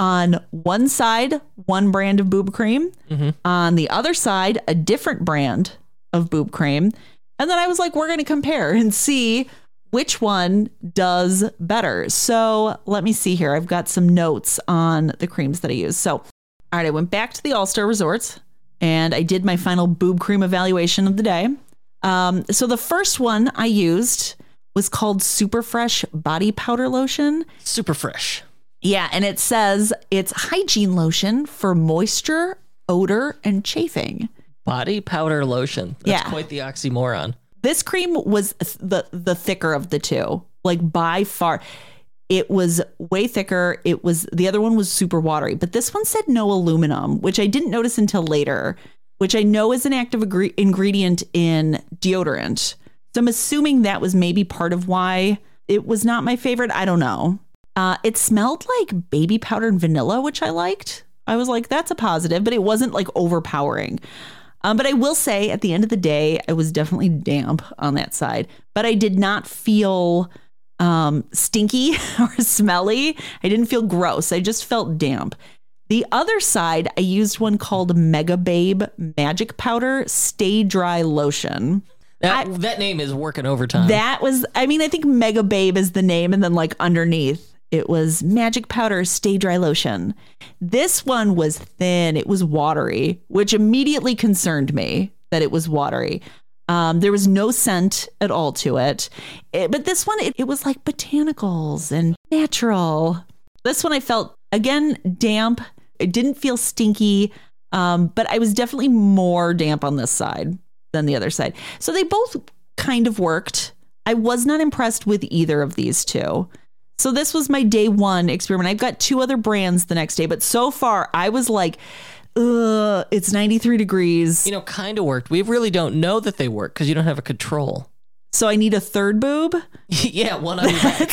On one side, one brand of boob cream. Mm-hmm. On the other side, a different brand of boob cream. And then I was like, we're going to compare and see which one does better. So let me see here. I've got some notes on the creams that I use. So, all right, I went back to the All-Star Resorts and I did my final boob cream evaluation of the day. So the first one I used was called Super Fresh Body Powder Lotion. Super Fresh. Yeah, and it says it's hygiene lotion for moisture, odor, and chafing. Body powder lotion. That's quite the oxymoron. This cream was the thicker of the two, like by far. It was way thicker. It was, the other one was super watery, but this one said no aluminum, which I didn't notice until later, which I know is an active ingredient in deodorant. So I'm assuming that was maybe part of why it was not my favorite. I don't know. It smelled like baby powder and vanilla, which I liked. I was like, that's a positive, but it wasn't like overpowering. But I will say at the end of the day, I was definitely damp on that side, but I did not feel stinky or smelly. I didn't feel gross. I just felt damp. The other side, I used one called Megababe Magic Powder Stay Dry Lotion. That name is working overtime. That was, I mean, I think Megababe is the name, and then like underneath it was Magic Powder Stay Dry Lotion. This one was thin. It was watery, which immediately concerned me that it was watery. There was no scent at all to it. But this one, it was like botanicals and natural. This one I felt, again, damp. It didn't feel stinky, but I was definitely more damp on this side than the other side. So they both kind of worked. I was not impressed with either of these two. So this was my day one experiment. I've got two other brands the next day, but so far I was like, ugh, it's 93 degrees. You know, kind of worked. We really don't know that they work because you don't have a control. So I need a third boob? Yeah, one on your back.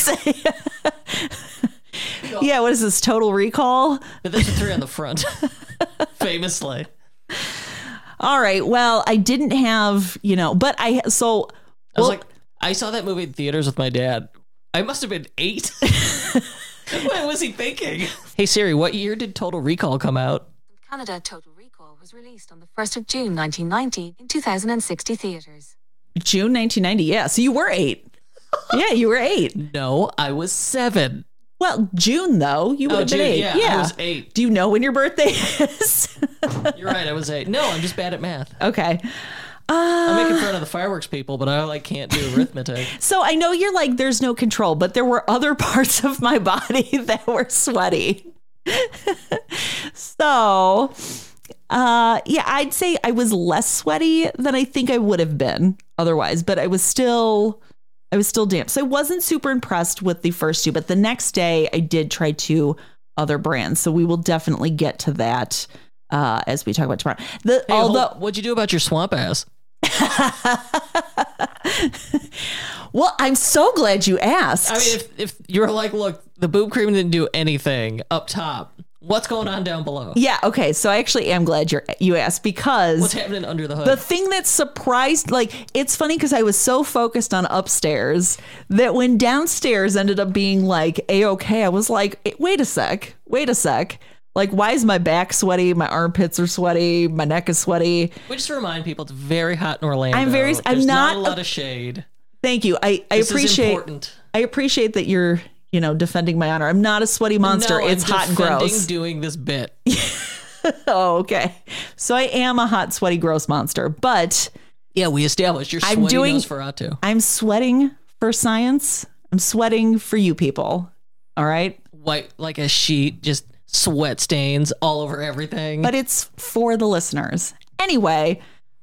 Yeah, what is this, Total Recall? But there's a three on the front, famously. All right, well, I didn't have, you know, but I was like, I saw that movie in theaters with my dad. I must have been 8. What was he thinking? Hey, Siri, what year did Total Recall come out? In Canada, Total Recall was released on the 1st of June, 1990 in 2,060 theaters. June 1990, yeah. So you were 8. Yeah, you were 8. No, I was 7. Well, June, though, you would have been 8. Yeah, I was 8. Do you know when your birthday is? You're right, I was 8. No, I'm just bad at math. Okay. I'm making fun of the fireworks people, but I can't do arithmetic. So I know you're like, there's no control, but there were other parts of my body that were sweaty. So, yeah, I'd say I was less sweaty than I think I would have been otherwise, but I was still damp. So I wasn't super impressed with the first two, but the next day I did try two other brands. So we will definitely get to that as we talk about tomorrow. What'd you do about your swamp ass? Well, I'm so glad you asked. I mean, if you're like, look, the boob cream didn't do anything up top. What's going on down below? Yeah, okay. So I actually am glad you asked, because what's happening under the hood? The thing that surprised, like, it's funny because I was so focused on upstairs that when downstairs ended up being like A-okay, I was like, wait a sec. Like, why is my back sweaty? My armpits are sweaty. My neck is sweaty. We just remind people it's very hot in Orlando. There's not a lot of shade. Thank you. I appreciate that you're, you know, defending my honor. I'm not a sweaty monster. No, it's hot and gross. Doing this bit. Oh, okay. So I am a hot, sweaty, gross monster. But yeah, we established you're sweating Nosferatu. I'm sweating for science. I'm sweating for you people. All right. White like a sheet, just sweat stains all over everything. But it's for the listeners. Anyway,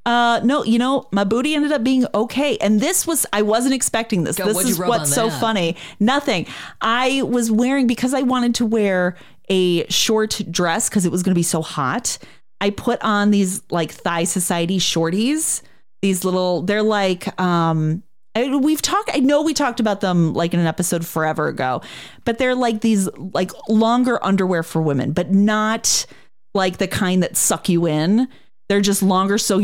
No, you know, my booty ended up being okay. And this was, I wasn't expecting this. God, this is what's so funny. Nothing. I was wearing, because I wanted to wear a short dress because it was going to be so hot, I put on these like Thigh Society shorties. These little, they're like, I know we talked about them like in an episode forever ago, but they're like these like longer underwear for women, but not like the kind that suck you in. They're just longer, so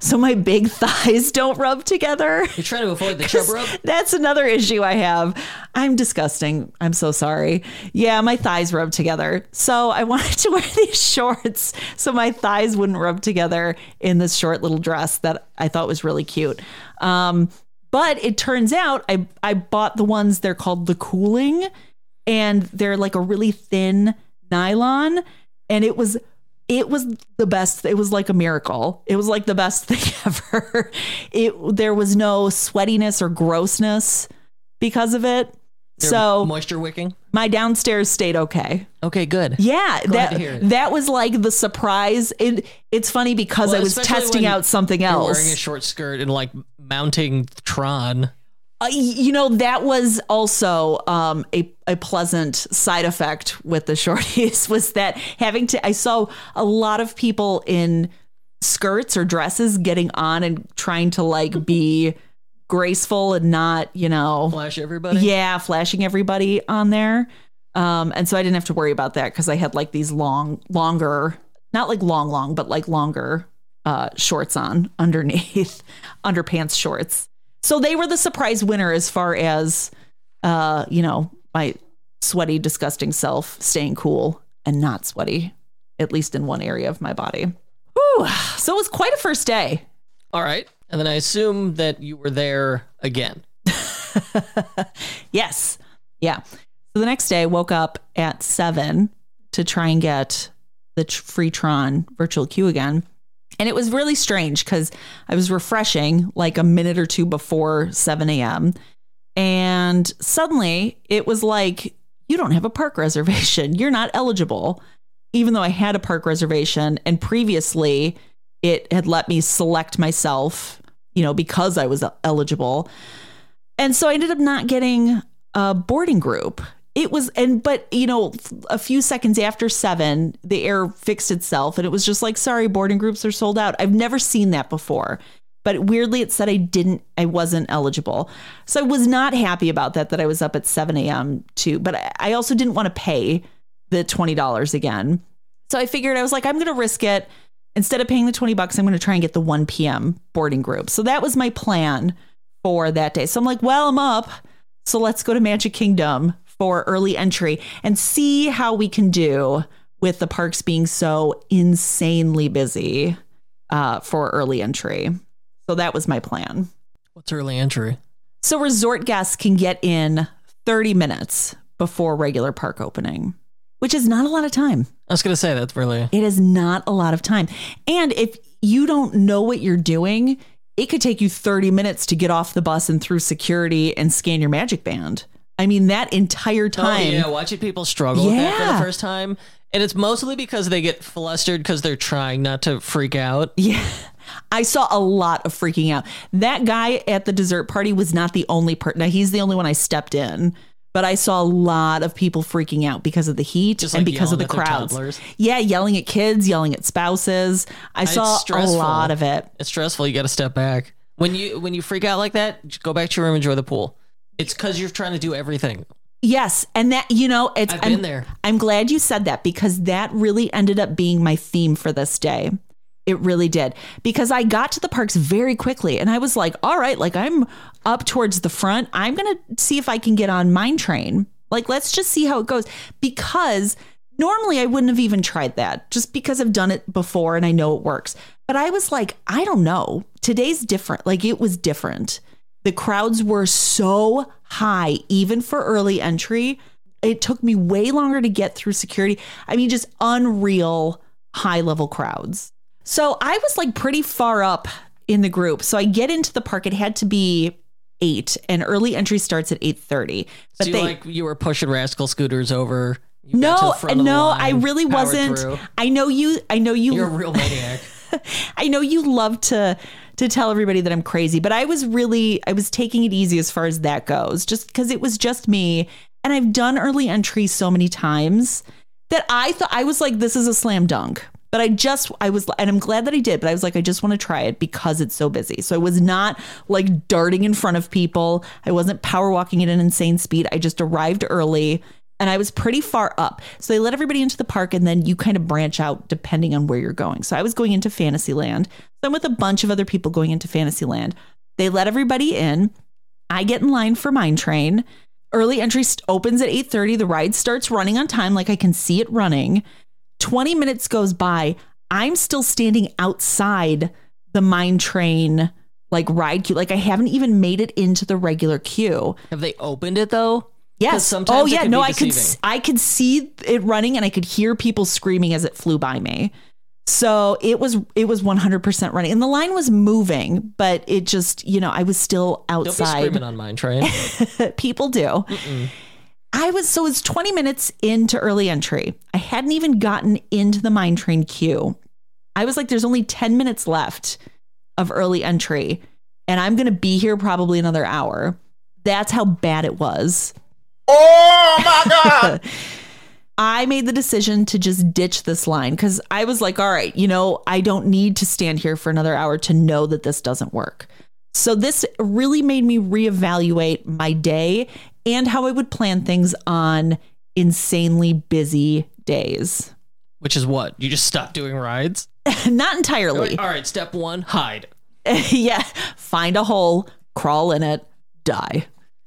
so my big thighs don't rub together. You're trying to avoid the chub rub? That's another issue I have. I'm disgusting. I'm so sorry. Yeah, my thighs rub together. So I wanted to wear these shorts so my thighs wouldn't rub together in this short little dress that I thought was really cute. But it turns out I bought the ones, they're called The Cooling, and they're like a really thin nylon, and it was the best. It was like a miracle. It was like the best thing ever. There was no sweatiness or grossness because of it. They're so moisture wicking. My downstairs stayed okay. Okay, good. Yeah, glad to hear it. That was like the surprise. It's funny because I was testing out something else. You're wearing a short skirt and like mounting Tron. You know, that was also a pleasant side effect with the shorties, was that I saw a lot of people in skirts or dresses getting on and trying to like be graceful and not, you know, flash everybody. Yeah, flashing everybody on there. And so I didn't have to worry about that because I had like these longer, not like long, but like longer shorts on underneath, underpants shorts. So they were the surprise winner as far as, you know, my sweaty, disgusting self staying cool and not sweaty, at least in one area of my body. Whew. So it was quite a first day. All right. And then I assume that you were there again. Yes. Yeah. So the next day I woke up at 7 to try and get the free Tron virtual queue again. And it was really strange because I was refreshing like a minute or two before 7 a.m. And suddenly it was like, you don't have a park reservation. You're not eligible, even though I had a park reservation. And previously it had let me select myself, you know, because I was eligible. And so I ended up not getting a boarding group. But you know, a few seconds after 7, the air fixed itself and it was just like, sorry, boarding groups are sold out. I've never seen that before, but weirdly it said I wasn't eligible. So I was not happy about that I was up at 7 a.m. too, but I also didn't want to pay the $20 again. So I figured, I was like, I'm going to risk it. Instead of paying the $20, I'm going to try and get the 1 p.m. boarding group. So that was my plan for that day. So I'm like, well, I'm up, so let's go to Magic Kingdom for early entry and see how we can do with the parks being so insanely busy for early entry. So that was my plan. What's early entry? So resort guests can get in 30 minutes before regular park opening, which is not a lot of time. I was going to say, it is not a lot of time. And if you don't know what you're doing, it could take you 30 minutes to get off the bus and through security and scan your Magic Band. I mean, that entire time. Oh, yeah, watching people struggle with that for the first time. And it's mostly because they get flustered because they're trying not to freak out. Yeah, I saw a lot of freaking out. That guy at the dessert party was not the only person. Now, he's the only one I stepped in, but I saw a lot of people freaking out because of the heat and because of the crowds. Yeah, yelling at kids, yelling at spouses. I saw a lot of it. It's stressful. You got to step back. When you freak out like that, just go back to your room, enjoy the pool. It's because you're trying to do everything. Yes. And that, you know, I've been there. I'm glad you said that, because that really ended up being my theme for this day. It really did. Because I got to the parks very quickly and I was like, all right, like I'm up towards the front. I'm going to see if I can get on Mine Train. Like, let's just see how it goes. Because normally I wouldn't have even tried that, just because I've done it before and I know it works. But I was like, I don't know. Today's different. Like, it was different. The crowds were so high, even for early entry. It took me way longer to get through security. I mean, just unreal high level crowds. So I was like pretty far up in the group. So I get into the park. It had to be 8, and early entry starts at 8:30. But you were pushing rascal scooters over. No, I really wasn't. I know you. You're a real maniac. I know you love to tell everybody that I'm crazy, but I was taking it easy as far as that goes, just because it was just me. And I've done early entry so many times that I thought, I was like, this is a slam dunk. But and I'm glad that I did, but I was like, I just want to try it because it's so busy. So I was not like darting in front of people. I wasn't power walking at an insane speed. I just arrived early and I was pretty far up. So they let everybody into the park and then you kind of branch out depending on where you're going. So I was going into Fantasyland. So I'm with a bunch of other people going into Fantasyland. They let everybody in. I get in line for Mine Train. Early entry opens at 8:30. The ride starts running on time. Like I can see it running. 20 minutes goes by. I'm still standing outside the Mine Train like ride queue. Like I haven't even made it into the regular queue. Have they opened it though? Yes. Sometimes oh yeah. It can no, be I could see it running and I could hear people screaming as it flew by me. So it was 100% running and the line was moving, but it just, you know, I was still outside. Don't be screaming on Mine Train. People do. Mm-mm. So it's 20 minutes into early entry. I hadn't even gotten into the Mine Train queue. I was like, there's only 10 minutes left of early entry and I'm going to be here probably another hour. That's how bad it was. Oh my God. I made the decision to just ditch this line because I was like, all right, you know, I don't need to stand here for another hour to know that this doesn't work. So this really made me reevaluate my day and how I would plan things on insanely busy days. Which is what? You just stop doing rides? Not entirely. All right, step one, hide. Yeah, find a hole, crawl in it, die.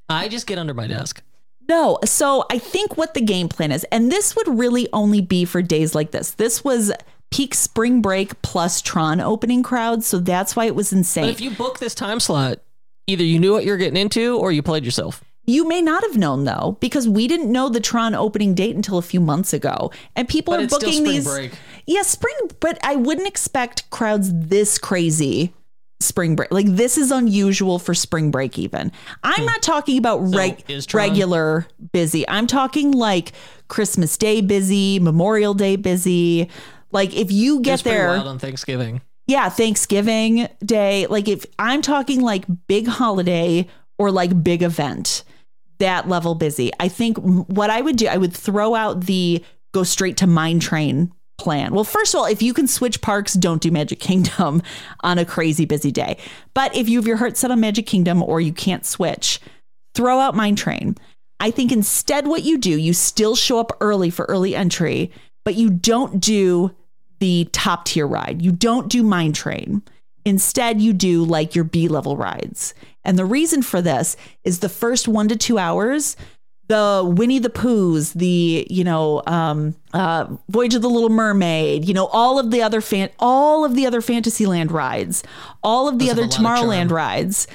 I just get under my desk. No, so I think what the game plan is, and this would really only be for days like this. This was peak spring break plus Tron opening crowd, so that's why it was insane. But if you book this time slot, either you knew what you're getting into or you played yourself. You may not have known, though, because we didn't know the Tron opening date until a few months ago. And people are booking these. Yes, yeah, spring. But I wouldn't expect crowds this crazy spring break. Like this is unusual for spring break even. I'm not talking about regular busy. I'm talking like Christmas Day busy, Memorial Day busy. Like if you get there wild on Thanksgiving. Yeah, Thanksgiving Day. Like if I'm talking like big holiday or like big event. That level busy. I think what I would do, I would throw out the go straight to Mine Train plan. Well, first of all, if you can switch parks, don't do Magic Kingdom on a crazy busy day. But if you have your heart set on Magic Kingdom or you can't switch, throw out Mine Train. I think instead what you do, you still show up early for early entry, but you don't do the top tier ride. You don't do Mine Train. Instead, you do like your B-level rides. And the reason for this is the first 1 to 2 hours, the Winnie the Poohs, the, you know, Voyage of the Little Mermaid, you know, all of the other Fantasyland rides, all of the other Tomorrowland rides.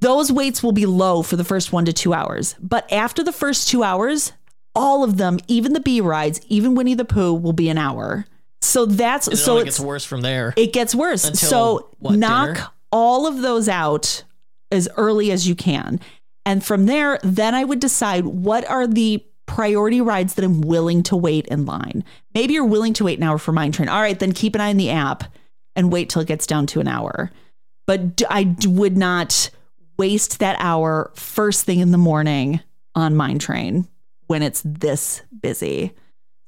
Those weights will be low for the first 1 to 2 hours. But after the first 2 hours, all of them, even the B rides, even Winnie the Pooh will be an hour. So that's and it so only gets worse from there. It gets worse. Until, so what, knock dinner? All of those out as early as you can. And from there, then I would decide what are the priority rides that I'm willing to wait in line. Maybe you're willing to wait an hour for Mine Train. All right, then keep an eye on the app and wait till it gets down to an hour. But I would not waste that hour first thing in the morning on Mine Train when it's this busy.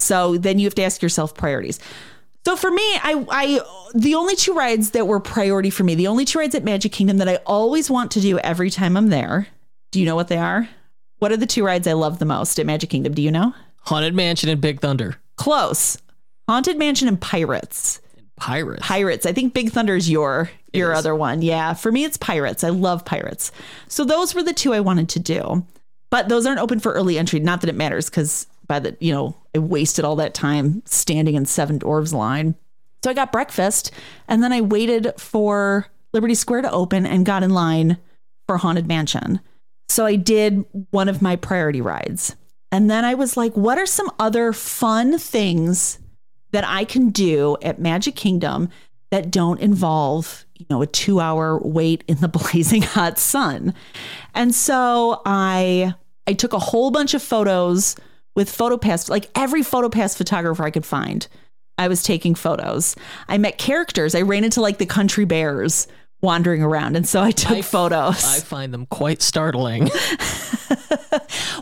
So then you have to ask yourself priorities. So for me, the only two rides that were priority for me, the only two rides at Magic Kingdom that I always want to do every time I'm there. Do you know what they are? What are the two rides I love the most at Magic Kingdom? Do you know? Haunted Mansion and Big Thunder. Close. Haunted Mansion and Pirates. Pirates. I think Big Thunder is your other one. Yeah. For me, it's Pirates. I love Pirates. So those were the two I wanted to do. But those aren't open for early entry. Not that it matters because by the, you know, I wasted all that time standing in Seven Dwarves line. So I got breakfast and then I waited for Liberty Square to open and got in line for Haunted Mansion. So I did one of my priority rides. And then I was like, what are some other fun things that I can do at Magic Kingdom that don't involve, you know, a 2 hour wait in the blazing hot sun? And so I took a whole bunch of photos with PhotoPass, like every PhotoPass photographer I could find. I was taking photos. I met characters. I ran into like the country bears wandering around. And so I took photos. I find them quite startling.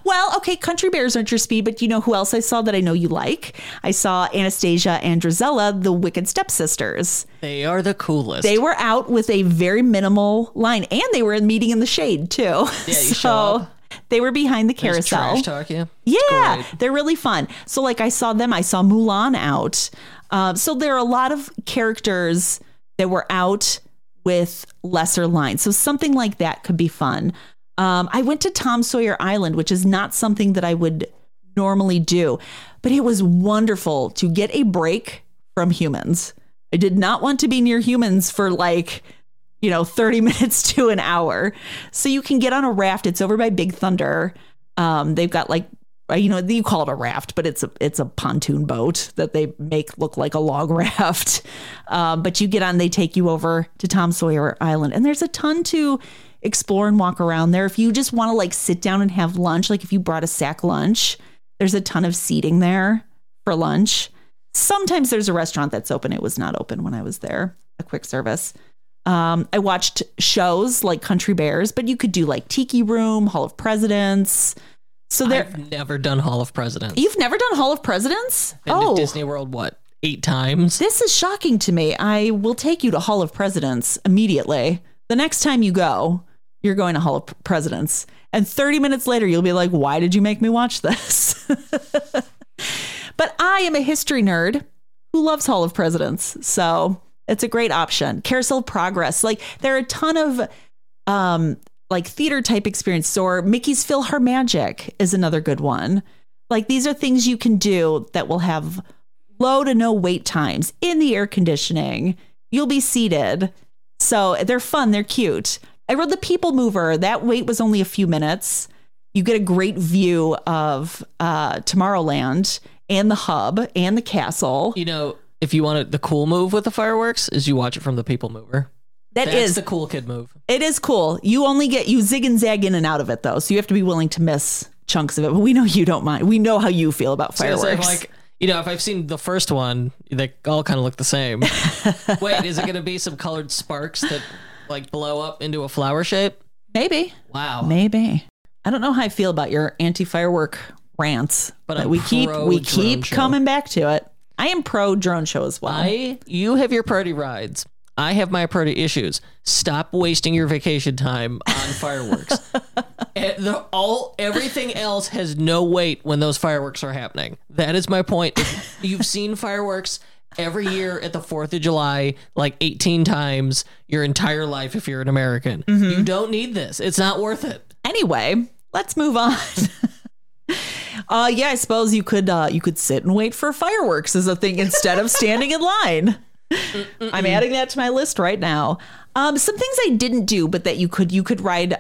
Well, okay, country bears aren't your speed, but you know who else I saw that I know you like? I saw Anastasia and Drizella, the Wicked Stepsisters. They are the coolest. They were out with a very minimal line, and they were meeting in the shade too. Yeah, you show up. They were behind the carousel. Trash talk, yeah. Yeah, they're really fun. So like I saw them, I saw Mulan out. So there are a lot of characters that were out with lesser lines. So something like that could be fun. I went to Tom Sawyer Island, which is not something that I would normally do, but it was wonderful to get a break from humans. I did not want to be near humans for like, 30 minutes to an hour. So you can get on a raft. It's over by Big Thunder. They've got like, you call it a raft, but it's a pontoon boat that they make look like a log raft. But you get on, they take you over to Tom Sawyer Island, and there's a ton to explore and walk around there. If you just want to like sit down and have lunch, like if you brought a sack lunch, there's a ton of seating there for lunch. Sometimes there's a restaurant that's open. It was not open when I was there, a quick service. I watched shows like Country Bears, but you could do like Tiki Room, Hall of Presidents. So I've never done Hall of Presidents. You've never done Hall of Presidents? Been to Disney World, 8 times? This is shocking to me. I will take you to Hall of Presidents immediately. The next time you go, you're going to Hall of Presidents. And 30 minutes later, you'll be like, why did you make me watch this? But I am a history nerd who loves Hall of Presidents. So it's a great option. Carousel of Progress. Like there are a ton of theater type experience, or Mickey's PhilharMagic is another good one. Like these are things you can do that will have low to no wait times in the air conditioning. You'll be seated. So they're fun. They're cute. I rode the People Mover. That wait was only a few minutes. You get a great view of Tomorrowland and the hub and the castle. If you wanted the cool move with the fireworks is you watch it from the People Mover. That's the cool kid move. It is cool. You zig and zag in and out of it though. So you have to be willing to miss chunks of it. But we know you don't mind. We know how you feel about fireworks. So it's if I've seen the first one, they all kind of look the same. Wait, is it going to be some colored sparks that blow up into a flower shape? Maybe. Wow. Maybe. I don't know how I feel about your anti-firework rants, but we keep coming back to it. I am pro drone show as well. You have your party rides. I have my party issues. Stop wasting your vacation time on fireworks. Everything else has no weight when those fireworks are happening. That is my point. You've seen fireworks every year at the 4th of July, 18 times your entire life if you're an American. Mm-hmm. You don't need this. It's not worth it. Anyway, let's move on. I suppose you could sit and wait for fireworks as a thing instead of standing in line. I'm adding that to my list right now. Some things I didn't do, but that you could ride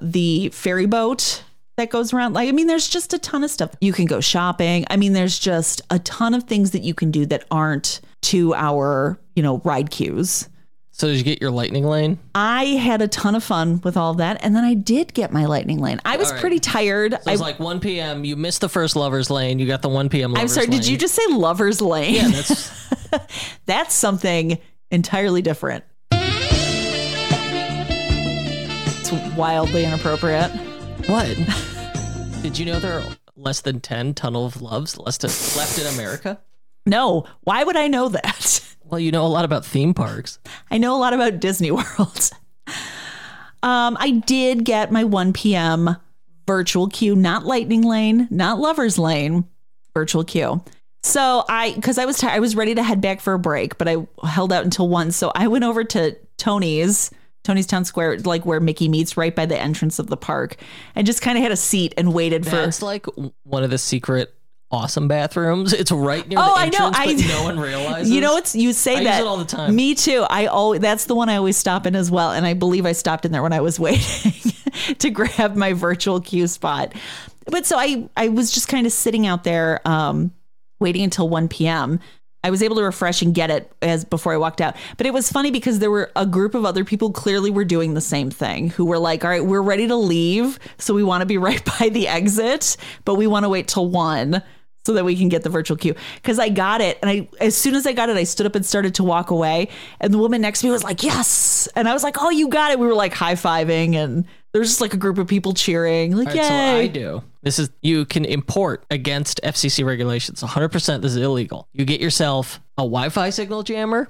the ferry boat that goes around. There's just a ton of stuff. You can go shopping. There's just a ton of things that you can do that aren't 2 hour, ride queues. So did you get your lightning lane? I had a ton of fun with all of that. And then I did get my lightning lane. I was pretty tired. So it was 1 p.m. You missed the first lover's lane. You got the 1 p.m. lover's lane. I'm sorry, did you just say lover's lane? Yeah, that's something entirely different. It's wildly inappropriate. What? Did you know there are less than 10 Tunnel of Loves left in America? No. Why would I know that? Well, you know a lot about theme parks. I know a lot about Disney World. I did get my 1 p.m. virtual queue, not Lightning Lane, not Lover's Lane, virtual queue. So because I was tired, I was ready to head back for a break, but I held out until 1. So I went over to Tony's Town Square, where Mickey meets right by the entrance of the park, and just kind of had a seat and waited for. It's one of the secret awesome bathrooms. It's right near the entrance, but no one realizes. I use it all the time. Me too. That's the one I always stop in as well. And I believe I stopped in there when I was waiting to grab my virtual queue spot. But so I was just kind of sitting out there, waiting until 1 p.m. I was able to refresh and get it before I walked out. But it was funny because there were a group of other people clearly were doing the same thing, who were like, all right, we're ready to leave. So we want to be right by the exit, but we want to wait till 1. so that we can get the virtual queue. Because I got it. And as soon as I got it, I stood up and started to walk away. And the woman next to me was like, yes. And I was like, oh, you got it. We were like high-fiving. And there's just like a group of people cheering. Like, yay. So what I do. This is, you can import against FCC regulations. 100% this is illegal. You get yourself a Wi-Fi signal jammer.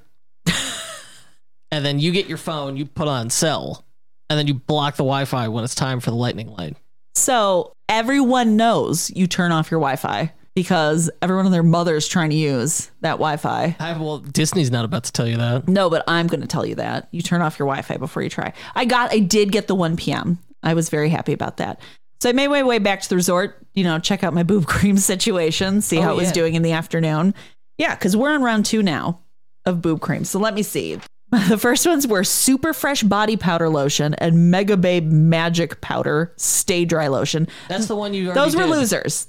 And then you get your phone, you put on cell. And then you block the Wi-Fi when it's time for the lightning lane. So everyone knows you turn off your Wi-Fi. Because everyone and their mother's trying to use that Wi-Fi. Well, Disney's not about to tell you that. No, but I'm going to tell you that. You turn off your Wi-Fi before you try. I did get the 1 p.m. I was very happy about that. So I made my way back to the resort, you know, check out my boob cream situation, see how it was doing in the afternoon. Yeah, because we're on round 2 now of boob cream. So let me see. The first ones were Super Fresh Body Powder Lotion and Megababe Magic Powder Stay Dry Lotion. That's the one you already did.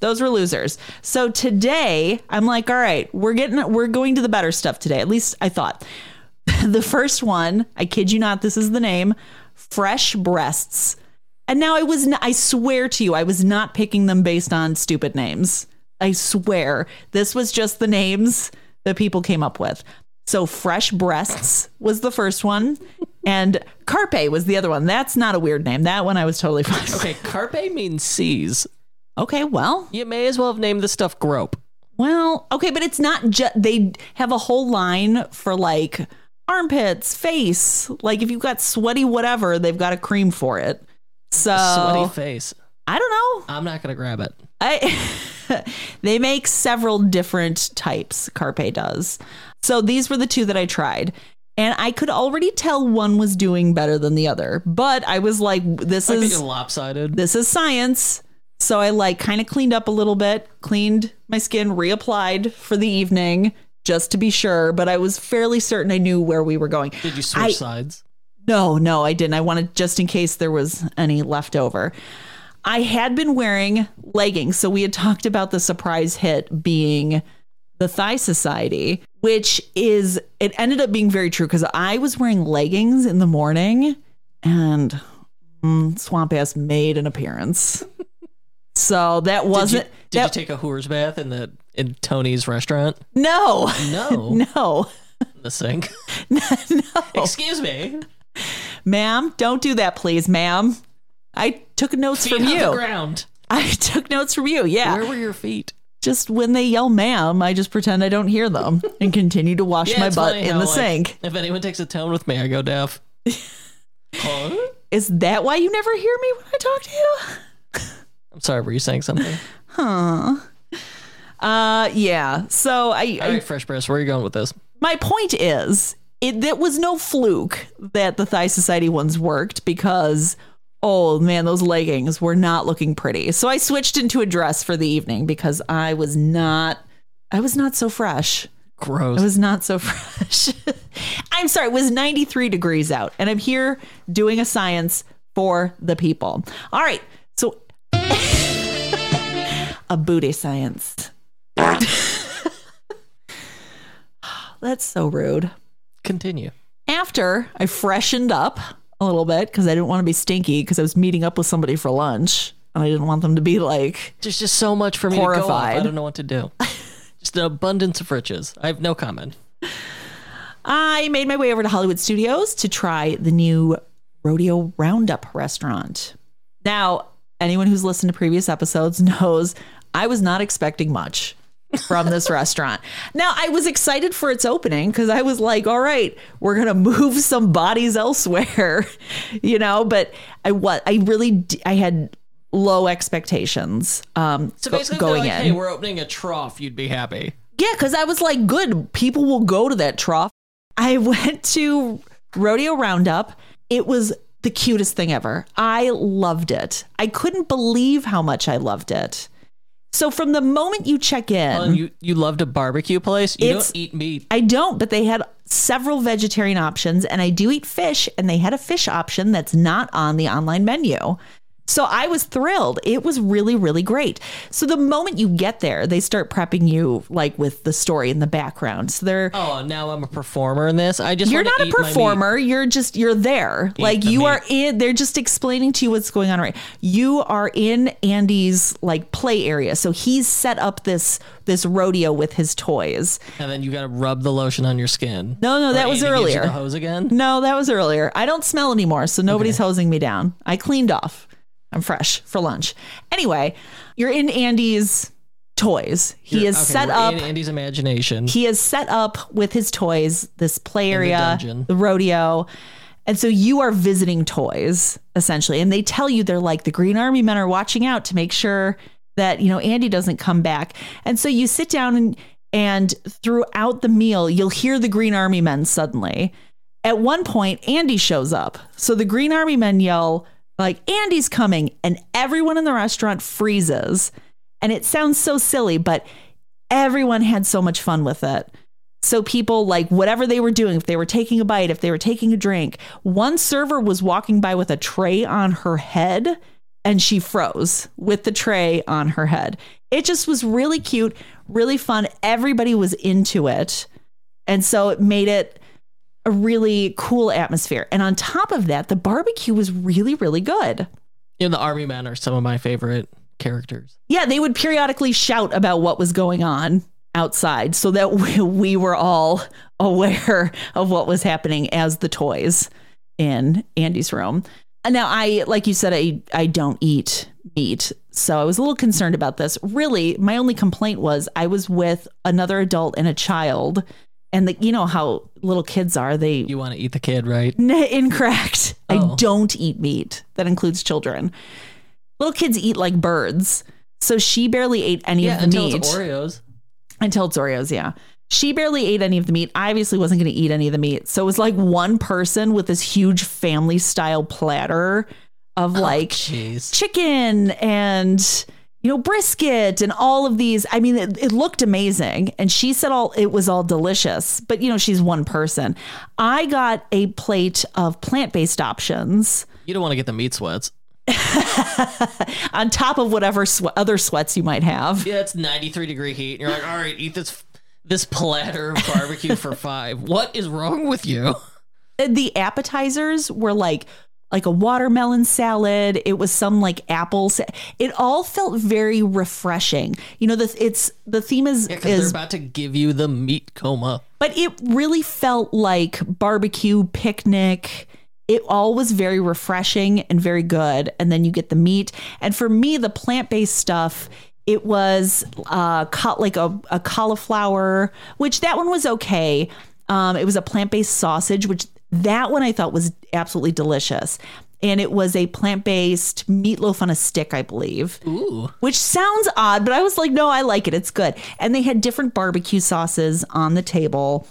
Those were losers. So today, I'm like, all right, we're going to the better stuff today. At least I thought. The first one, I kid you not, this is the name, Fresh Breasts. And now I swear to you, I was not picking them based on stupid names. I swear. This was just the names that people came up with. So Fresh Breasts was the first one, and Carpe was the other one. That's not a weird name. That one I was totally fine with. Okay, Carpe means seize. Okay, well. You may as well have named the stuff Grope. Well, okay, but it's not just... They have a whole line for, like, armpits, face. Like, if you've got sweaty whatever, they've got a cream for it. So... Sweaty face. I don't know. I'm not going to grab it. They make several different types, Carpe does. So these were the two that I tried, and I could already tell one was doing better than the other, but I was like, this is lopsided. This is science. So I like kind of cleaned up a little bit, cleaned my skin, reapplied for the evening just to be sure. But I was fairly certain I knew where we were going. Did you switch sides? No, I didn't. I wanted just in case there was any left over. I had been wearing leggings. So we had talked about the surprise hit being the Thigh Society, which is, it ended up being very true because I was wearing leggings in the morning and Swamp Ass made an appearance. So that wasn't... Did you take a whore's bath in Tony's restaurant? No. No. The sink? No. Excuse me. Ma'am, don't do that, please, ma'am. I took notes from you. Feet on the ground. I took notes from you, yeah. Where were your feet? Just when they yell, ma'am, I just pretend I don't hear them and continue to wash my butt in the sink. If anyone takes a tone with me, I go deaf. Huh? Is that why you never hear me when I talk to you? I'm sorry, were you saying something? Huh. Yeah. So All right, Fresh Breast, where are you going with this? My point is, it was no fluke that the Thigh Society ones worked because... Oh, man, those leggings were not looking pretty. So I switched into a dress for the evening because I was not so fresh. Gross. I was not so fresh. I'm sorry. It was 93 degrees out, and I'm here doing a science for the people. All right. So a booty science. That's so rude. Continue. After I freshened up a little bit because I didn't want to be stinky because I was meeting up with somebody for lunch and I didn't want them to be like, there's just so much for me horrified. To go off. I don't know what to do. Just an abundance of riches. I have no comment. I made my way over to Hollywood Studios to try the new Rodeo Roundup restaurant. Now, anyone who's listened to previous episodes knows I was not expecting much from this restaurant. Now, I was excited for its opening because I was like, all right, we're going to move some bodies elsewhere, you know, but I had low expectations so basically going in. Hey, we're opening a trough. You'd be happy. Yeah, because I was like, good, people will go to that trough. I went to Rodeo Roundup. It was the cutest thing ever. I loved it. I couldn't believe how much I loved it. So from the moment you check in... Oh, you loved a barbecue place? You don't eat meat. I don't, but they had several vegetarian options, and I do eat fish, and they had a fish option that's not on the online menu. So I was thrilled. It was really, really great. So the moment you get there, they start prepping you like with the story in the background. So they're now I'm a performer in this. You're not a performer. You're there. They're just explaining to you what's going on. Right. You are in Andy's like play area. So he's set up this rodeo with his toys. And then you got to rub the lotion on your skin. No, that was earlier. Gives you the hose again? No, that was earlier. I don't smell anymore, so nobody's hosing me down. I cleaned off. I'm fresh for lunch. Anyway, you're in Andy's toys. He is set up. In Andy's imagination. He has set up with his toys this play area, the rodeo. And so you are visiting toys, essentially. And they tell you, they're like, the Green Army men are watching out to make sure that, Andy doesn't come back. And so you sit down and throughout the meal, you'll hear the Green Army men suddenly. At one point, Andy shows up. So the Green Army men yell, like, Andy's coming, and everyone in the restaurant freezes. And it sounds so silly, but everyone had so much fun with it. So people, like, whatever they were doing, if they were taking a bite, if they were taking a drink, one server was walking by with a tray on her head, and she froze with the tray on her head. It just was really cute, really fun. Everybody was into it. And so it made it a really cool atmosphere. And on top of that, the barbecue was really, really good. The army men are some of my favorite characters. Yeah, they would periodically shout about what was going on outside so that we were all aware of what was happening as the toys in Andy's room. And now like you said, I don't eat meat. So I was a little concerned about this. Really, my only complaint was I was with another adult and a child. And you know how little kids are. You want to eat the kid, right? Incorrect. Oh. I don't eat meat. That includes children. Little kids eat like birds. So she barely ate any of the meat. Until it's Oreos, yeah. She barely ate any of the meat. I obviously wasn't going to eat any of the meat. So it was like one person with this huge family style platter of chicken and... brisket and all of these. I mean, it looked amazing. And she said it was all delicious. But, she's one person. I got a plate of plant-based options. You don't want to get the meat sweats. On top of whatever other sweats you might have. Yeah, it's 93 degree heat. And you're like, all right, eat this platter of barbecue for $5. What is wrong with you? The appetizers were like a watermelon salad. It was some apples. It all felt very refreshing. The theme is... Yeah, because they're about to give you the meat coma. But it really felt like barbecue, picnic. It all was very refreshing and very good. And then you get the meat. And for me, the plant-based stuff... It was a cauliflower, which that one was okay. It was a plant-based sausage, which... That one I thought was absolutely delicious. And it was a plant-based meatloaf on a stick, I believe. Ooh. Which sounds odd, but I was like, no, I like it. It's good. And they had different barbecue sauces on the table.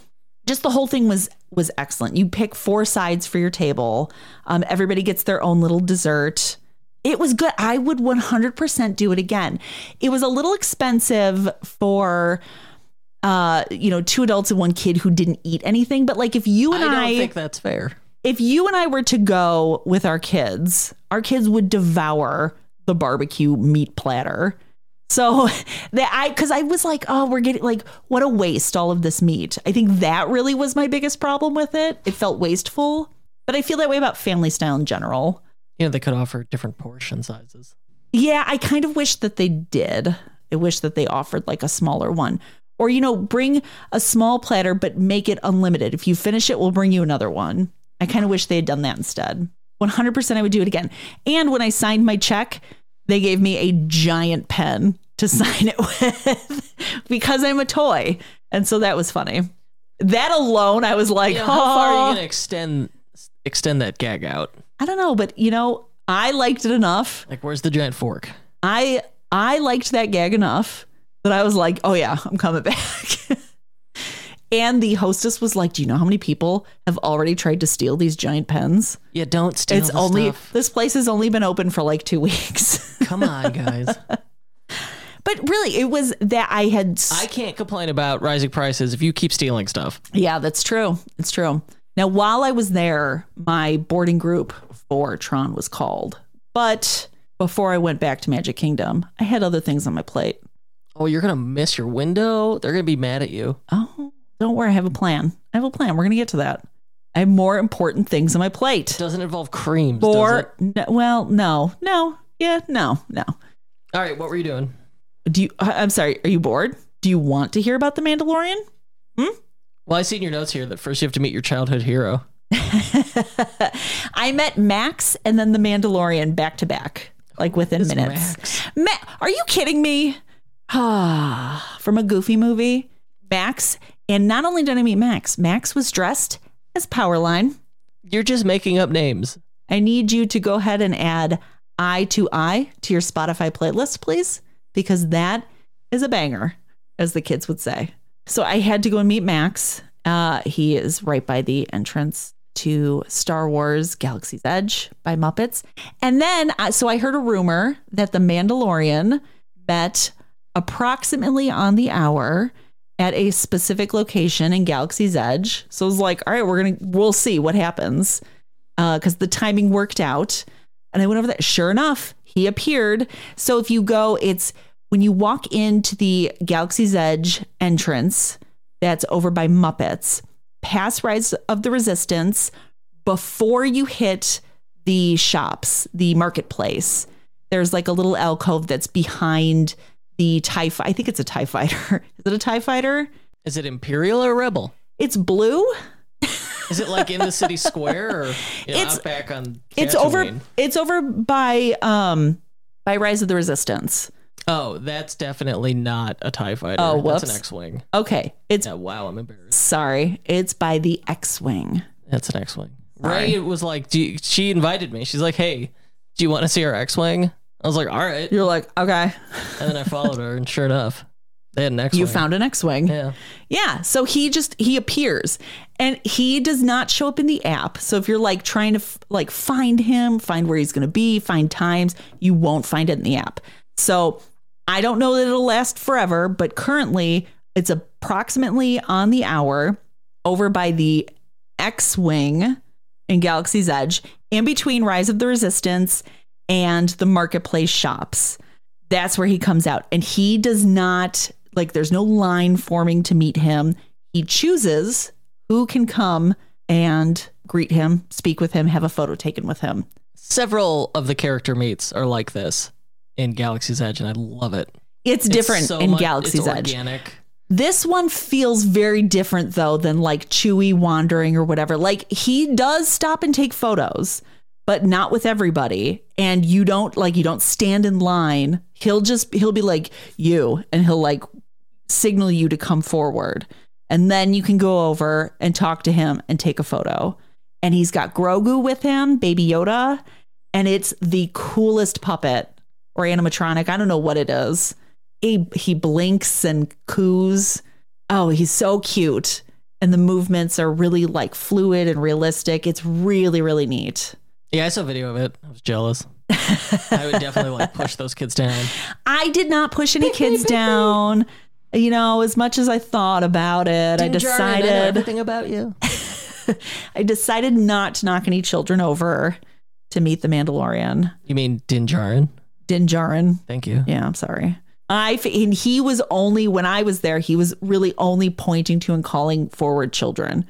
Just the whole thing was excellent. You pick 4 sides for your table. Everybody gets their own little dessert. It was good. I would 100% do it again. It was a little expensive for... 2 adults and 1 kid who didn't eat anything. But if you and I don't think that's fair. If you and I were to go with our kids would devour the barbecue meat platter. So because I was like, oh, we're getting what a waste, all of this meat. I think that really was my biggest problem with it. It felt wasteful, but I feel that way about family style in general. They could offer different portion sizes. Yeah, I kind of wish that they did. I wish that they offered a smaller one. Or, bring a small platter, but make it unlimited. If you finish it, we'll bring you another one. I kind of wish they had done that instead. 100% I would do it again. And when I signed my check, they gave me a giant pen to sign it with because I'm a toy. And so that was funny. That alone, I was like, how far are you going to extend that gag out? I don't know, but, I liked it enough. Where's the giant fork? I liked that gag enough. That I was like, oh yeah, I'm coming back. And the hostess was like, do you know how many people have already tried to steal these giant pens? Yeah, don't steal the stuff. This place has only been open for 2 weeks. Come on, guys. But really, it was that I can't complain about rising prices if you keep stealing stuff. Yeah, that's true. It's true. Now, while I was there, my boarding group for Tron was called. But before I went back to Magic Kingdom. I had other things on my plate. Oh, you're going to miss your window. They're going to be mad at you. Oh, don't worry. I have a plan. We're going to get to that. I have more important things on my plate. It doesn't involve creams, does it? No, well, no. No. Yeah, no. All right, what were you doing? I'm sorry, are you bored? Do you want to hear about the Mandalorian? Well, I see in your notes here that first you have to meet your childhood hero. I met Max and then the Mandalorian back to back, like within minutes. Are you kidding me? From a Goofy movie, Max. And not only did I meet Max, Max was dressed as Powerline. You're just making up names. I need you to go ahead and add "Eye to your Spotify playlist, please, because that is a banger, as the kids would say. So I had to go and meet Max. He is right by the entrance to Star Wars Galaxy's Edge by Muppets. And then, so I heard a rumor that the Mandalorian met approximately on the hour at a specific location in Galaxy's Edge. So I was like, all right, we'll see what happens. Because the timing worked out. And I went over there. Sure enough, he appeared. So if you go, it's when you walk into the Galaxy's Edge entrance that's over by Muppets, past Rise of the Resistance, before you hit the shops, the marketplace, there's like a little alcove that's behind the TIE fighter. I think it's a TIE fighter. Is it a TIE fighter? Is it Imperial or Rebel? It's blue. Is it like in the city square, or back on? It's over by Rise of the Resistance. Oh, that's definitely not a TIE fighter. Oh, whoops. That's an X-wing. Okay, I'm embarrassed. Sorry, it's by the X-wing. That's an X-wing. Ray was like, she invited me. She's like, hey, do you want to see our X-wing? I was like, all right. You're like, okay. And then I followed her, and sure enough, they had an X-wing. You found an X-wing. Yeah. So he appears, and he does not show up in the app. So if you're like trying to find him, find where he's going to be, find times, you won't find it in the app. So I don't know that it'll last forever, but currently it's approximately on the hour over by the X-wing in Galaxy's Edge, in between Rise of the Resistance and the marketplace shops. That's where he comes out, and he does not. Like, there's no line forming to meet him. He chooses who can come and greet him, speak with him, have a photo taken with him. Several of the character meets are like this in Galaxy's Edge, and I love it. It's different in Galaxy's Edge. It's organic. This one feels very different, though, than like Chewie wandering or whatever. Like, he does stop and take photos, but not with everybody. And you don't stand in line. He'll be like you, and he'll like signal you to come forward. And then you can go over and talk to him and take a photo. And he's got Grogu with him, Baby Yoda. And it's the coolest puppet or animatronic. I don't know what it is. He blinks and coos. Oh, he's so cute. And the movements are really like fluid and realistic. It's really, really neat. Yeah, I saw a video of it. I was jealous. I would definitely like push those kids down. I did not push any kids down. You know, as much as I thought about it, I decided everything about you. I decided not to knock any children over to meet the Mandalorian. You mean Din Djarin? Din Djarin. Thank you. Yeah, I'm sorry. And he was only, when I was there, he was really only pointing to and calling forward children.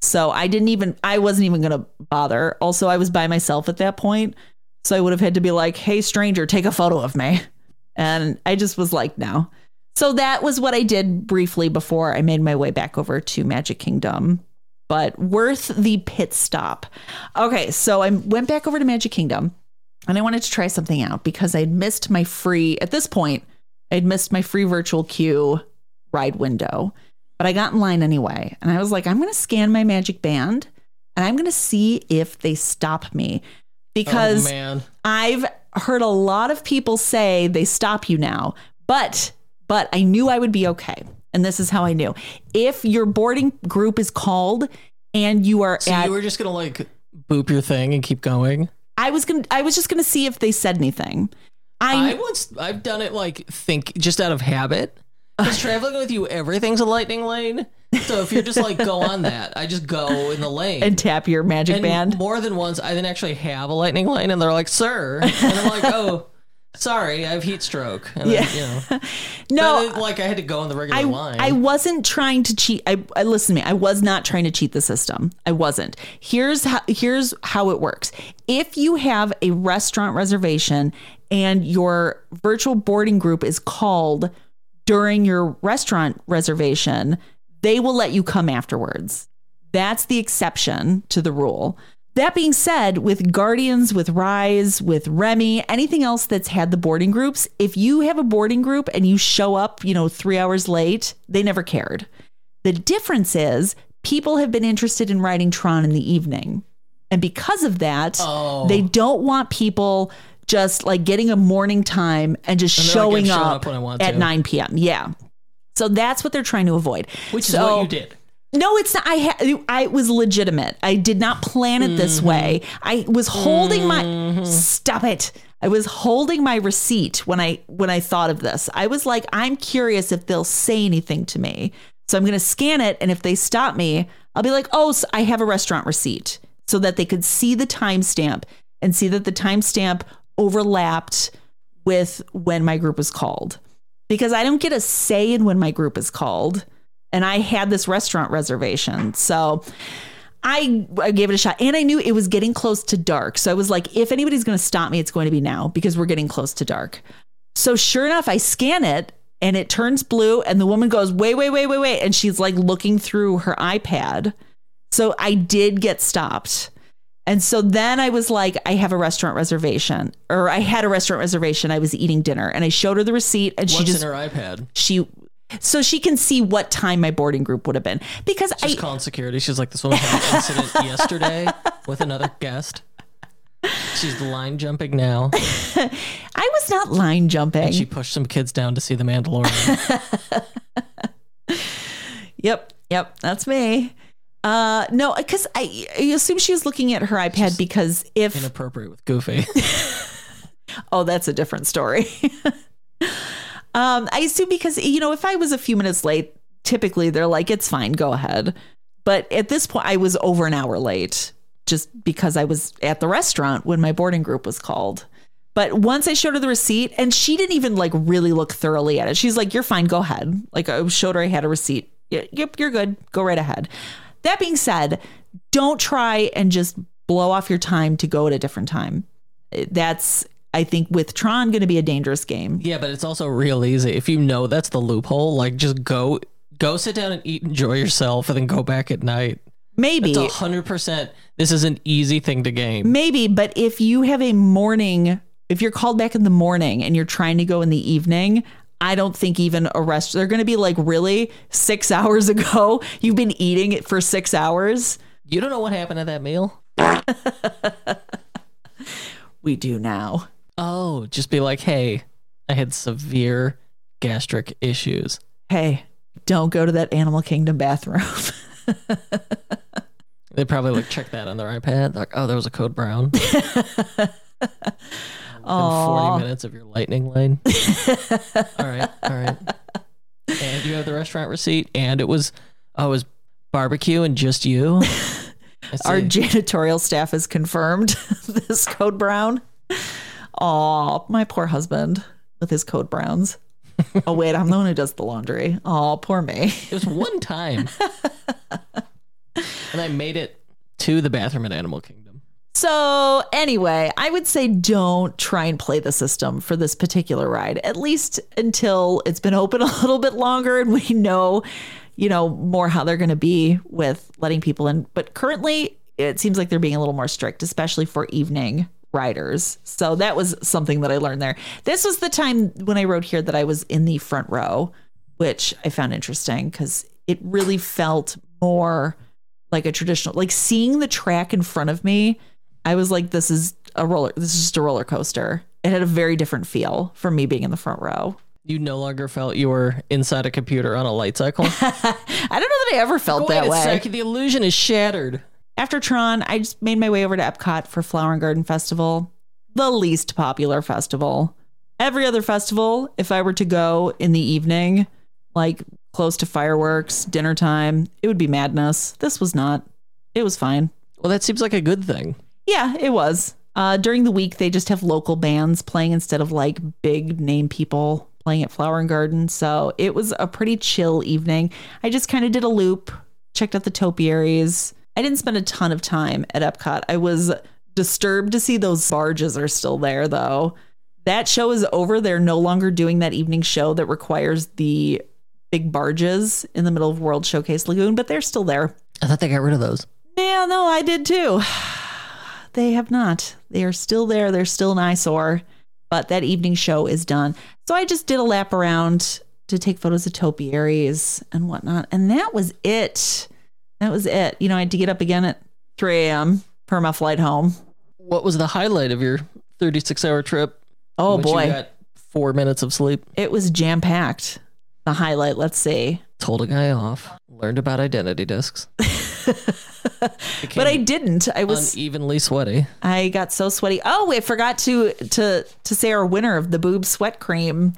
So I wasn't even going to bother. Also, I was by myself at that point. So I would have had to be like, hey, stranger, take a photo of me. And I just was like, no. So that was what I did briefly before I made my way back over to Magic Kingdom. But worth the pit stop. Okay, so I went back over to Magic Kingdom, and I wanted to try something out because I'd missed my free virtual queue ride window. But I got in line anyway, and I was like, I'm going to scan my Magic Band, and I'm going to see if they stop me, because I've heard a lot of people say they stop you now, but I knew I would be okay. And this is how I knew. If your boarding group is called and you are you were just going to like boop your thing and keep going? I was just going to see if they said anything. I've done it just out of habit. Because traveling with you, everything's a lightning lane. So if you're just like, go on that, I just go in the lane. And tap your magic band. More than once, I then actually have a lightning lane, and they're like, sir. And I'm like, oh, sorry, I have heat stroke. And yeah. I, you know, no. But, like, I had to go on the regular line. I wasn't trying to cheat. Listen to me. I was not trying to cheat the system. I wasn't. Here's how it works. If you have a restaurant reservation and your virtual boarding group is called during your restaurant reservation, they will let you come afterwards. That's the exception to the rule. That being said, with Guardians, with Rise, with Remy, anything else that's had the boarding groups, if you have a boarding group and you show up, 3 hours late, they never cared. The difference is people have been interested in riding Tron in the evening. And because of that, They don't want people just like getting a morning time and just showing up at 9 p.m. Yeah. So that's what they're trying to avoid. Which is what you did. No, it's not. It was legitimate. I did not plan it this way. I was holding my... Stop it. I was holding my receipt when I thought of this. I was like, I'm curious if they'll say anything to me. So I'm going to scan it. And if they stop me, I'll be like, so I have a restaurant receipt, so that they could see the timestamp and see that the timestamp overlapped with when my group was called. Because I don't get a say in when my group is called. And I had this restaurant reservation. So I gave it a shot. And I knew it was getting close to dark. So I was like, if anybody's going to stop me, it's going to be now, because we're getting close to dark. So sure enough, I scan it and it turns blue. And the woman goes, wait. And she's like looking through her iPad. So I did get stopped. And so then I was like, I had a restaurant reservation. I was eating dinner. And I showed her the receipt. And what's in her iPad? So she can see what time my boarding group would have been. Because she's calling security. She's like, this woman had an incident yesterday with another guest. She's line jumping now. I was not line jumping. And she pushed some kids down to see the Mandalorian. Yep, that's me. No, because I assume she was looking at her iPad because if... Inappropriate with Goofy. Oh, that's a different story. I assume because, if I was a few minutes late, typically they're like, it's fine, go ahead. But at this point, I was over an hour late just because I was at the restaurant when my boarding group was called. But once I showed her the receipt, and she didn't even like really look thoroughly at it. She's like, you're fine, go ahead. Like, I showed her I had a receipt. Yep, you're good. Go right ahead. That being said, don't try and just blow off your time to go at a different time. That's... I think with Tron going to be a dangerous game. Yeah, but it's also real easy. If that's the loophole, like just go sit down and eat, enjoy yourself, and then go back at night. Maybe. It's 100%. This is an easy thing to game. Maybe, but if you have if you're called back in the morning and you're trying to go in the evening, I don't think even a restaurant, they're going to be like, really? 6 hours ago? You've been eating it for 6 hours? You don't know what happened at that meal? We do now. Oh, just be like, hey, I had severe gastric issues. Hey, don't go to that Animal Kingdom bathroom. They probably like check that on their iPad. They're like, oh, there was a code brown. Oh, 40 minutes of your lightning lane. All right. And you have the restaurant receipt, and it was barbecue and just you. Our janitorial staff has confirmed this code brown. Oh, my poor husband with his code browns. Oh, wait, I'm the one who does the laundry. Oh, poor me. It was one time. And I made it to the bathroom at Animal Kingdom. So anyway, I would say don't try and play the system for this particular ride, at least until it's been open a little bit longer and we know, more how they're going to be with letting people in. But currently, it seems like they're being a little more strict, especially for evening riders. So that was something that I learned there. This was the time when I rode here that I was in the front row, which I found interesting because it really felt more like a traditional, like seeing the track in front of me. I was like, this is just a roller coaster. It had a very different feel for me being in the front row. You no longer felt you were inside a computer on a light cycle. I don't know that I ever felt that way. Like the illusion is shattered. After Tron, I just made my way over to Epcot for Flower and Garden Festival, the least popular festival. Every other festival, if I were to go in the evening, like close to fireworks, dinner time, it would be madness. This was not. It was fine. Well, that seems like a good thing. Yeah, it was. During the week, they just have local bands playing instead of like big name people playing at Flower and Garden. So it was a pretty chill evening. I just kind of did a loop, checked out the topiaries. I didn't spend a ton of time at Epcot. I was disturbed to see those barges are still there, though. That show is over. They're no longer doing that evening show that requires the big barges in the middle of World Showcase Lagoon, but they're still there. I thought they got rid of those. Yeah, no, I did too. They have not. They are still there. They're still an eyesore, but that evening show is done. So I just did a lap around to take photos of topiaries and whatnot. And that was it. That was it. You know, I had to get up again at 3 a.m. per my flight home. What was the highlight of your 36-hour trip? Oh, boy. You got 4 minutes of sleep. It was jam-packed. The highlight, let's see. Told a guy off. Learned about identity discs. But I didn't. I was unevenly sweaty. I got so sweaty. Oh, I forgot to say our winner of the boob sweat cream.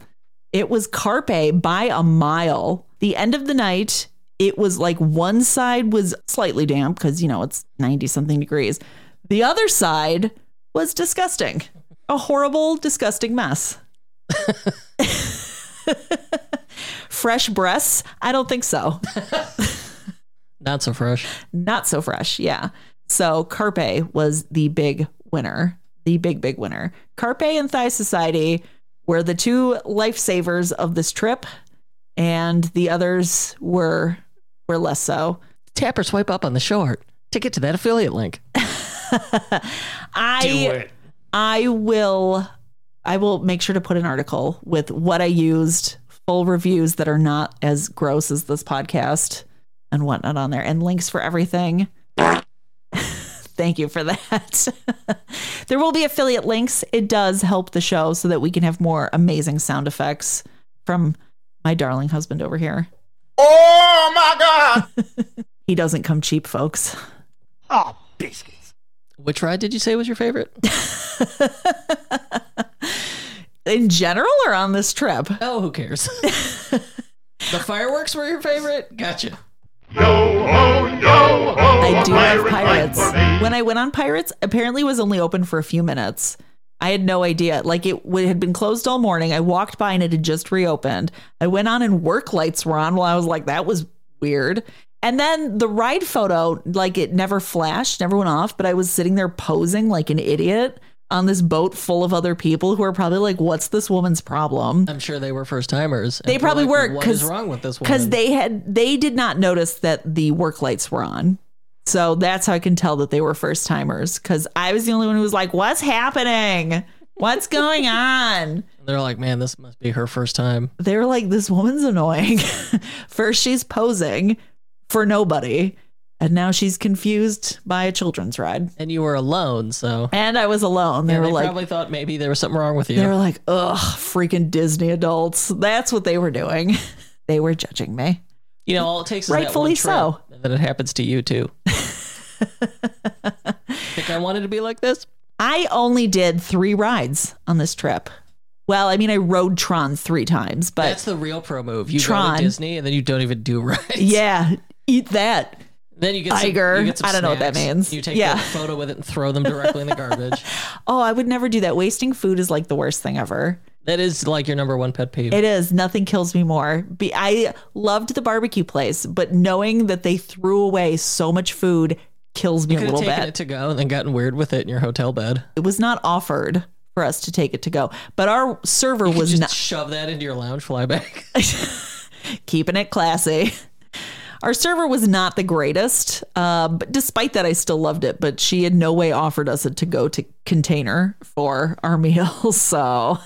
It was Carpe by a mile. The end of the night, it was like one side was slightly damp because, you know, it's 90 something degrees. The other side was disgusting. A horrible, disgusting mess. Fresh breasts? I don't think so. Not so fresh. Not so fresh. Yeah. So Carpe was the big winner. The big, big winner. Carpe and Thigh Society were the two lifesavers of this trip. And the others were less so. Tap or swipe up on the show art to get to that affiliate link. Do it. I will make sure to put an article with what I used, full reviews that are not as gross as this podcast and whatnot on there, and links for everything. Thank you for that. There will be affiliate links. It does help the show so that we can have more amazing sound effects from my darling husband over here. Oh, my God. He doesn't come cheap, folks. Oh, biscuits. Which ride did you say was your favorite? In general or on this trip? Oh, who cares? The fireworks were your favorite? Gotcha. Yo, ho, yo, ho, I do love Pirates. When I went on Pirates, apparently it was only open for a few minutes. I had no idea. Like, it had been closed all morning. I walked by and it had just reopened. I went on and work lights were on while I was like, that was weird. And then the ride photo, like, it never flashed, never went off, but I was sitting there posing like an idiot on this boat full of other people who are probably like, what's this woman's problem? I'm sure they were first timers. They probably were. What is wrong with this woman? Because they did not notice that the work lights were on. So that's how I can tell that they were first timers, because I was the only one who was like, what's happening? What's going on? They're like, man, this must be her first time. They were like, this woman's annoying. First, she's posing for nobody. And now she's confused by a children's ride. And you were alone, so. And I was alone. They were like, probably thought maybe there was something wrong with you. They were like, ugh, freaking Disney adults. That's what they were doing. They were judging me. You know, all it takes is rightfully that one trip, so. And then it happens to you, too. Think I wanted to be like this? I only did 3 rides on this trip. Well, I mean, I rode Tron 3 times, but. That's the real pro move. You Tron, go to Disney, and then you don't even do rides. Yeah, eat that. Then you get some, I don't know what that means. You take a photo with it and throw them directly in the garbage. Oh, I would never do that. Wasting food is like the worst thing ever. That is like your number one pet peeve. It is. Nothing kills me more. I loved the barbecue place, but knowing that they threw away so much food kills me a little bit. You could have taken it to go and then gotten weird with it in your hotel bed. It was not offered for us to take it to go, but our server was not. Shove that into your lounge flyback. Keeping it classy. Our server was not the greatest, but despite that, I still loved it. But she in no way offered us a to-go container for our meal. So,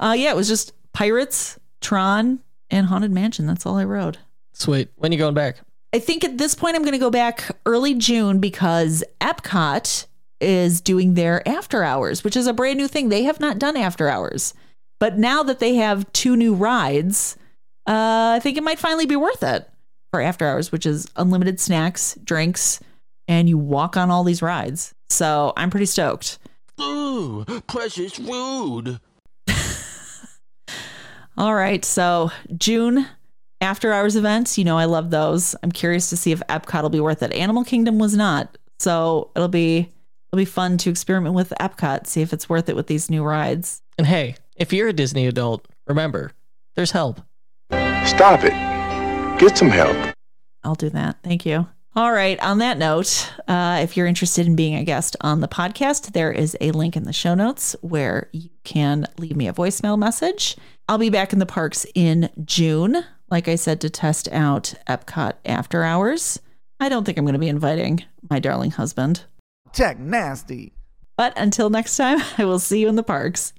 it was just Pirates, Tron, and Haunted Mansion. That's all I rode. Sweet. When are you going back? I think at this point, I'm going to go back early June because Epcot is doing their after hours, which is a brand new thing. They have not done after hours. But now that they have 2 new rides, I think it might finally be worth it. For after hours, which is unlimited snacks, drinks, and you walk on all these rides. So I'm pretty stoked. Ooh, precious food. All right. So June after hours events, you know, I love those. I'm curious to see if Epcot will be worth it. Animal Kingdom was not. So it'll be It'll be fun to experiment with Epcot, see if it's worth it with these new rides. And hey, if you're a Disney adult, remember, there's help. Stop it. Get some help. I'll do that. Thank you. All right. On that note, if you're interested in being a guest on the podcast, there is a link in the show notes where you can leave me a voicemail message. I'll be back in the parks in June, like I said, to test out Epcot After Hours. I don't think I'm going to be inviting my darling husband. Jack Nasty. But until next time, I will see you in the parks.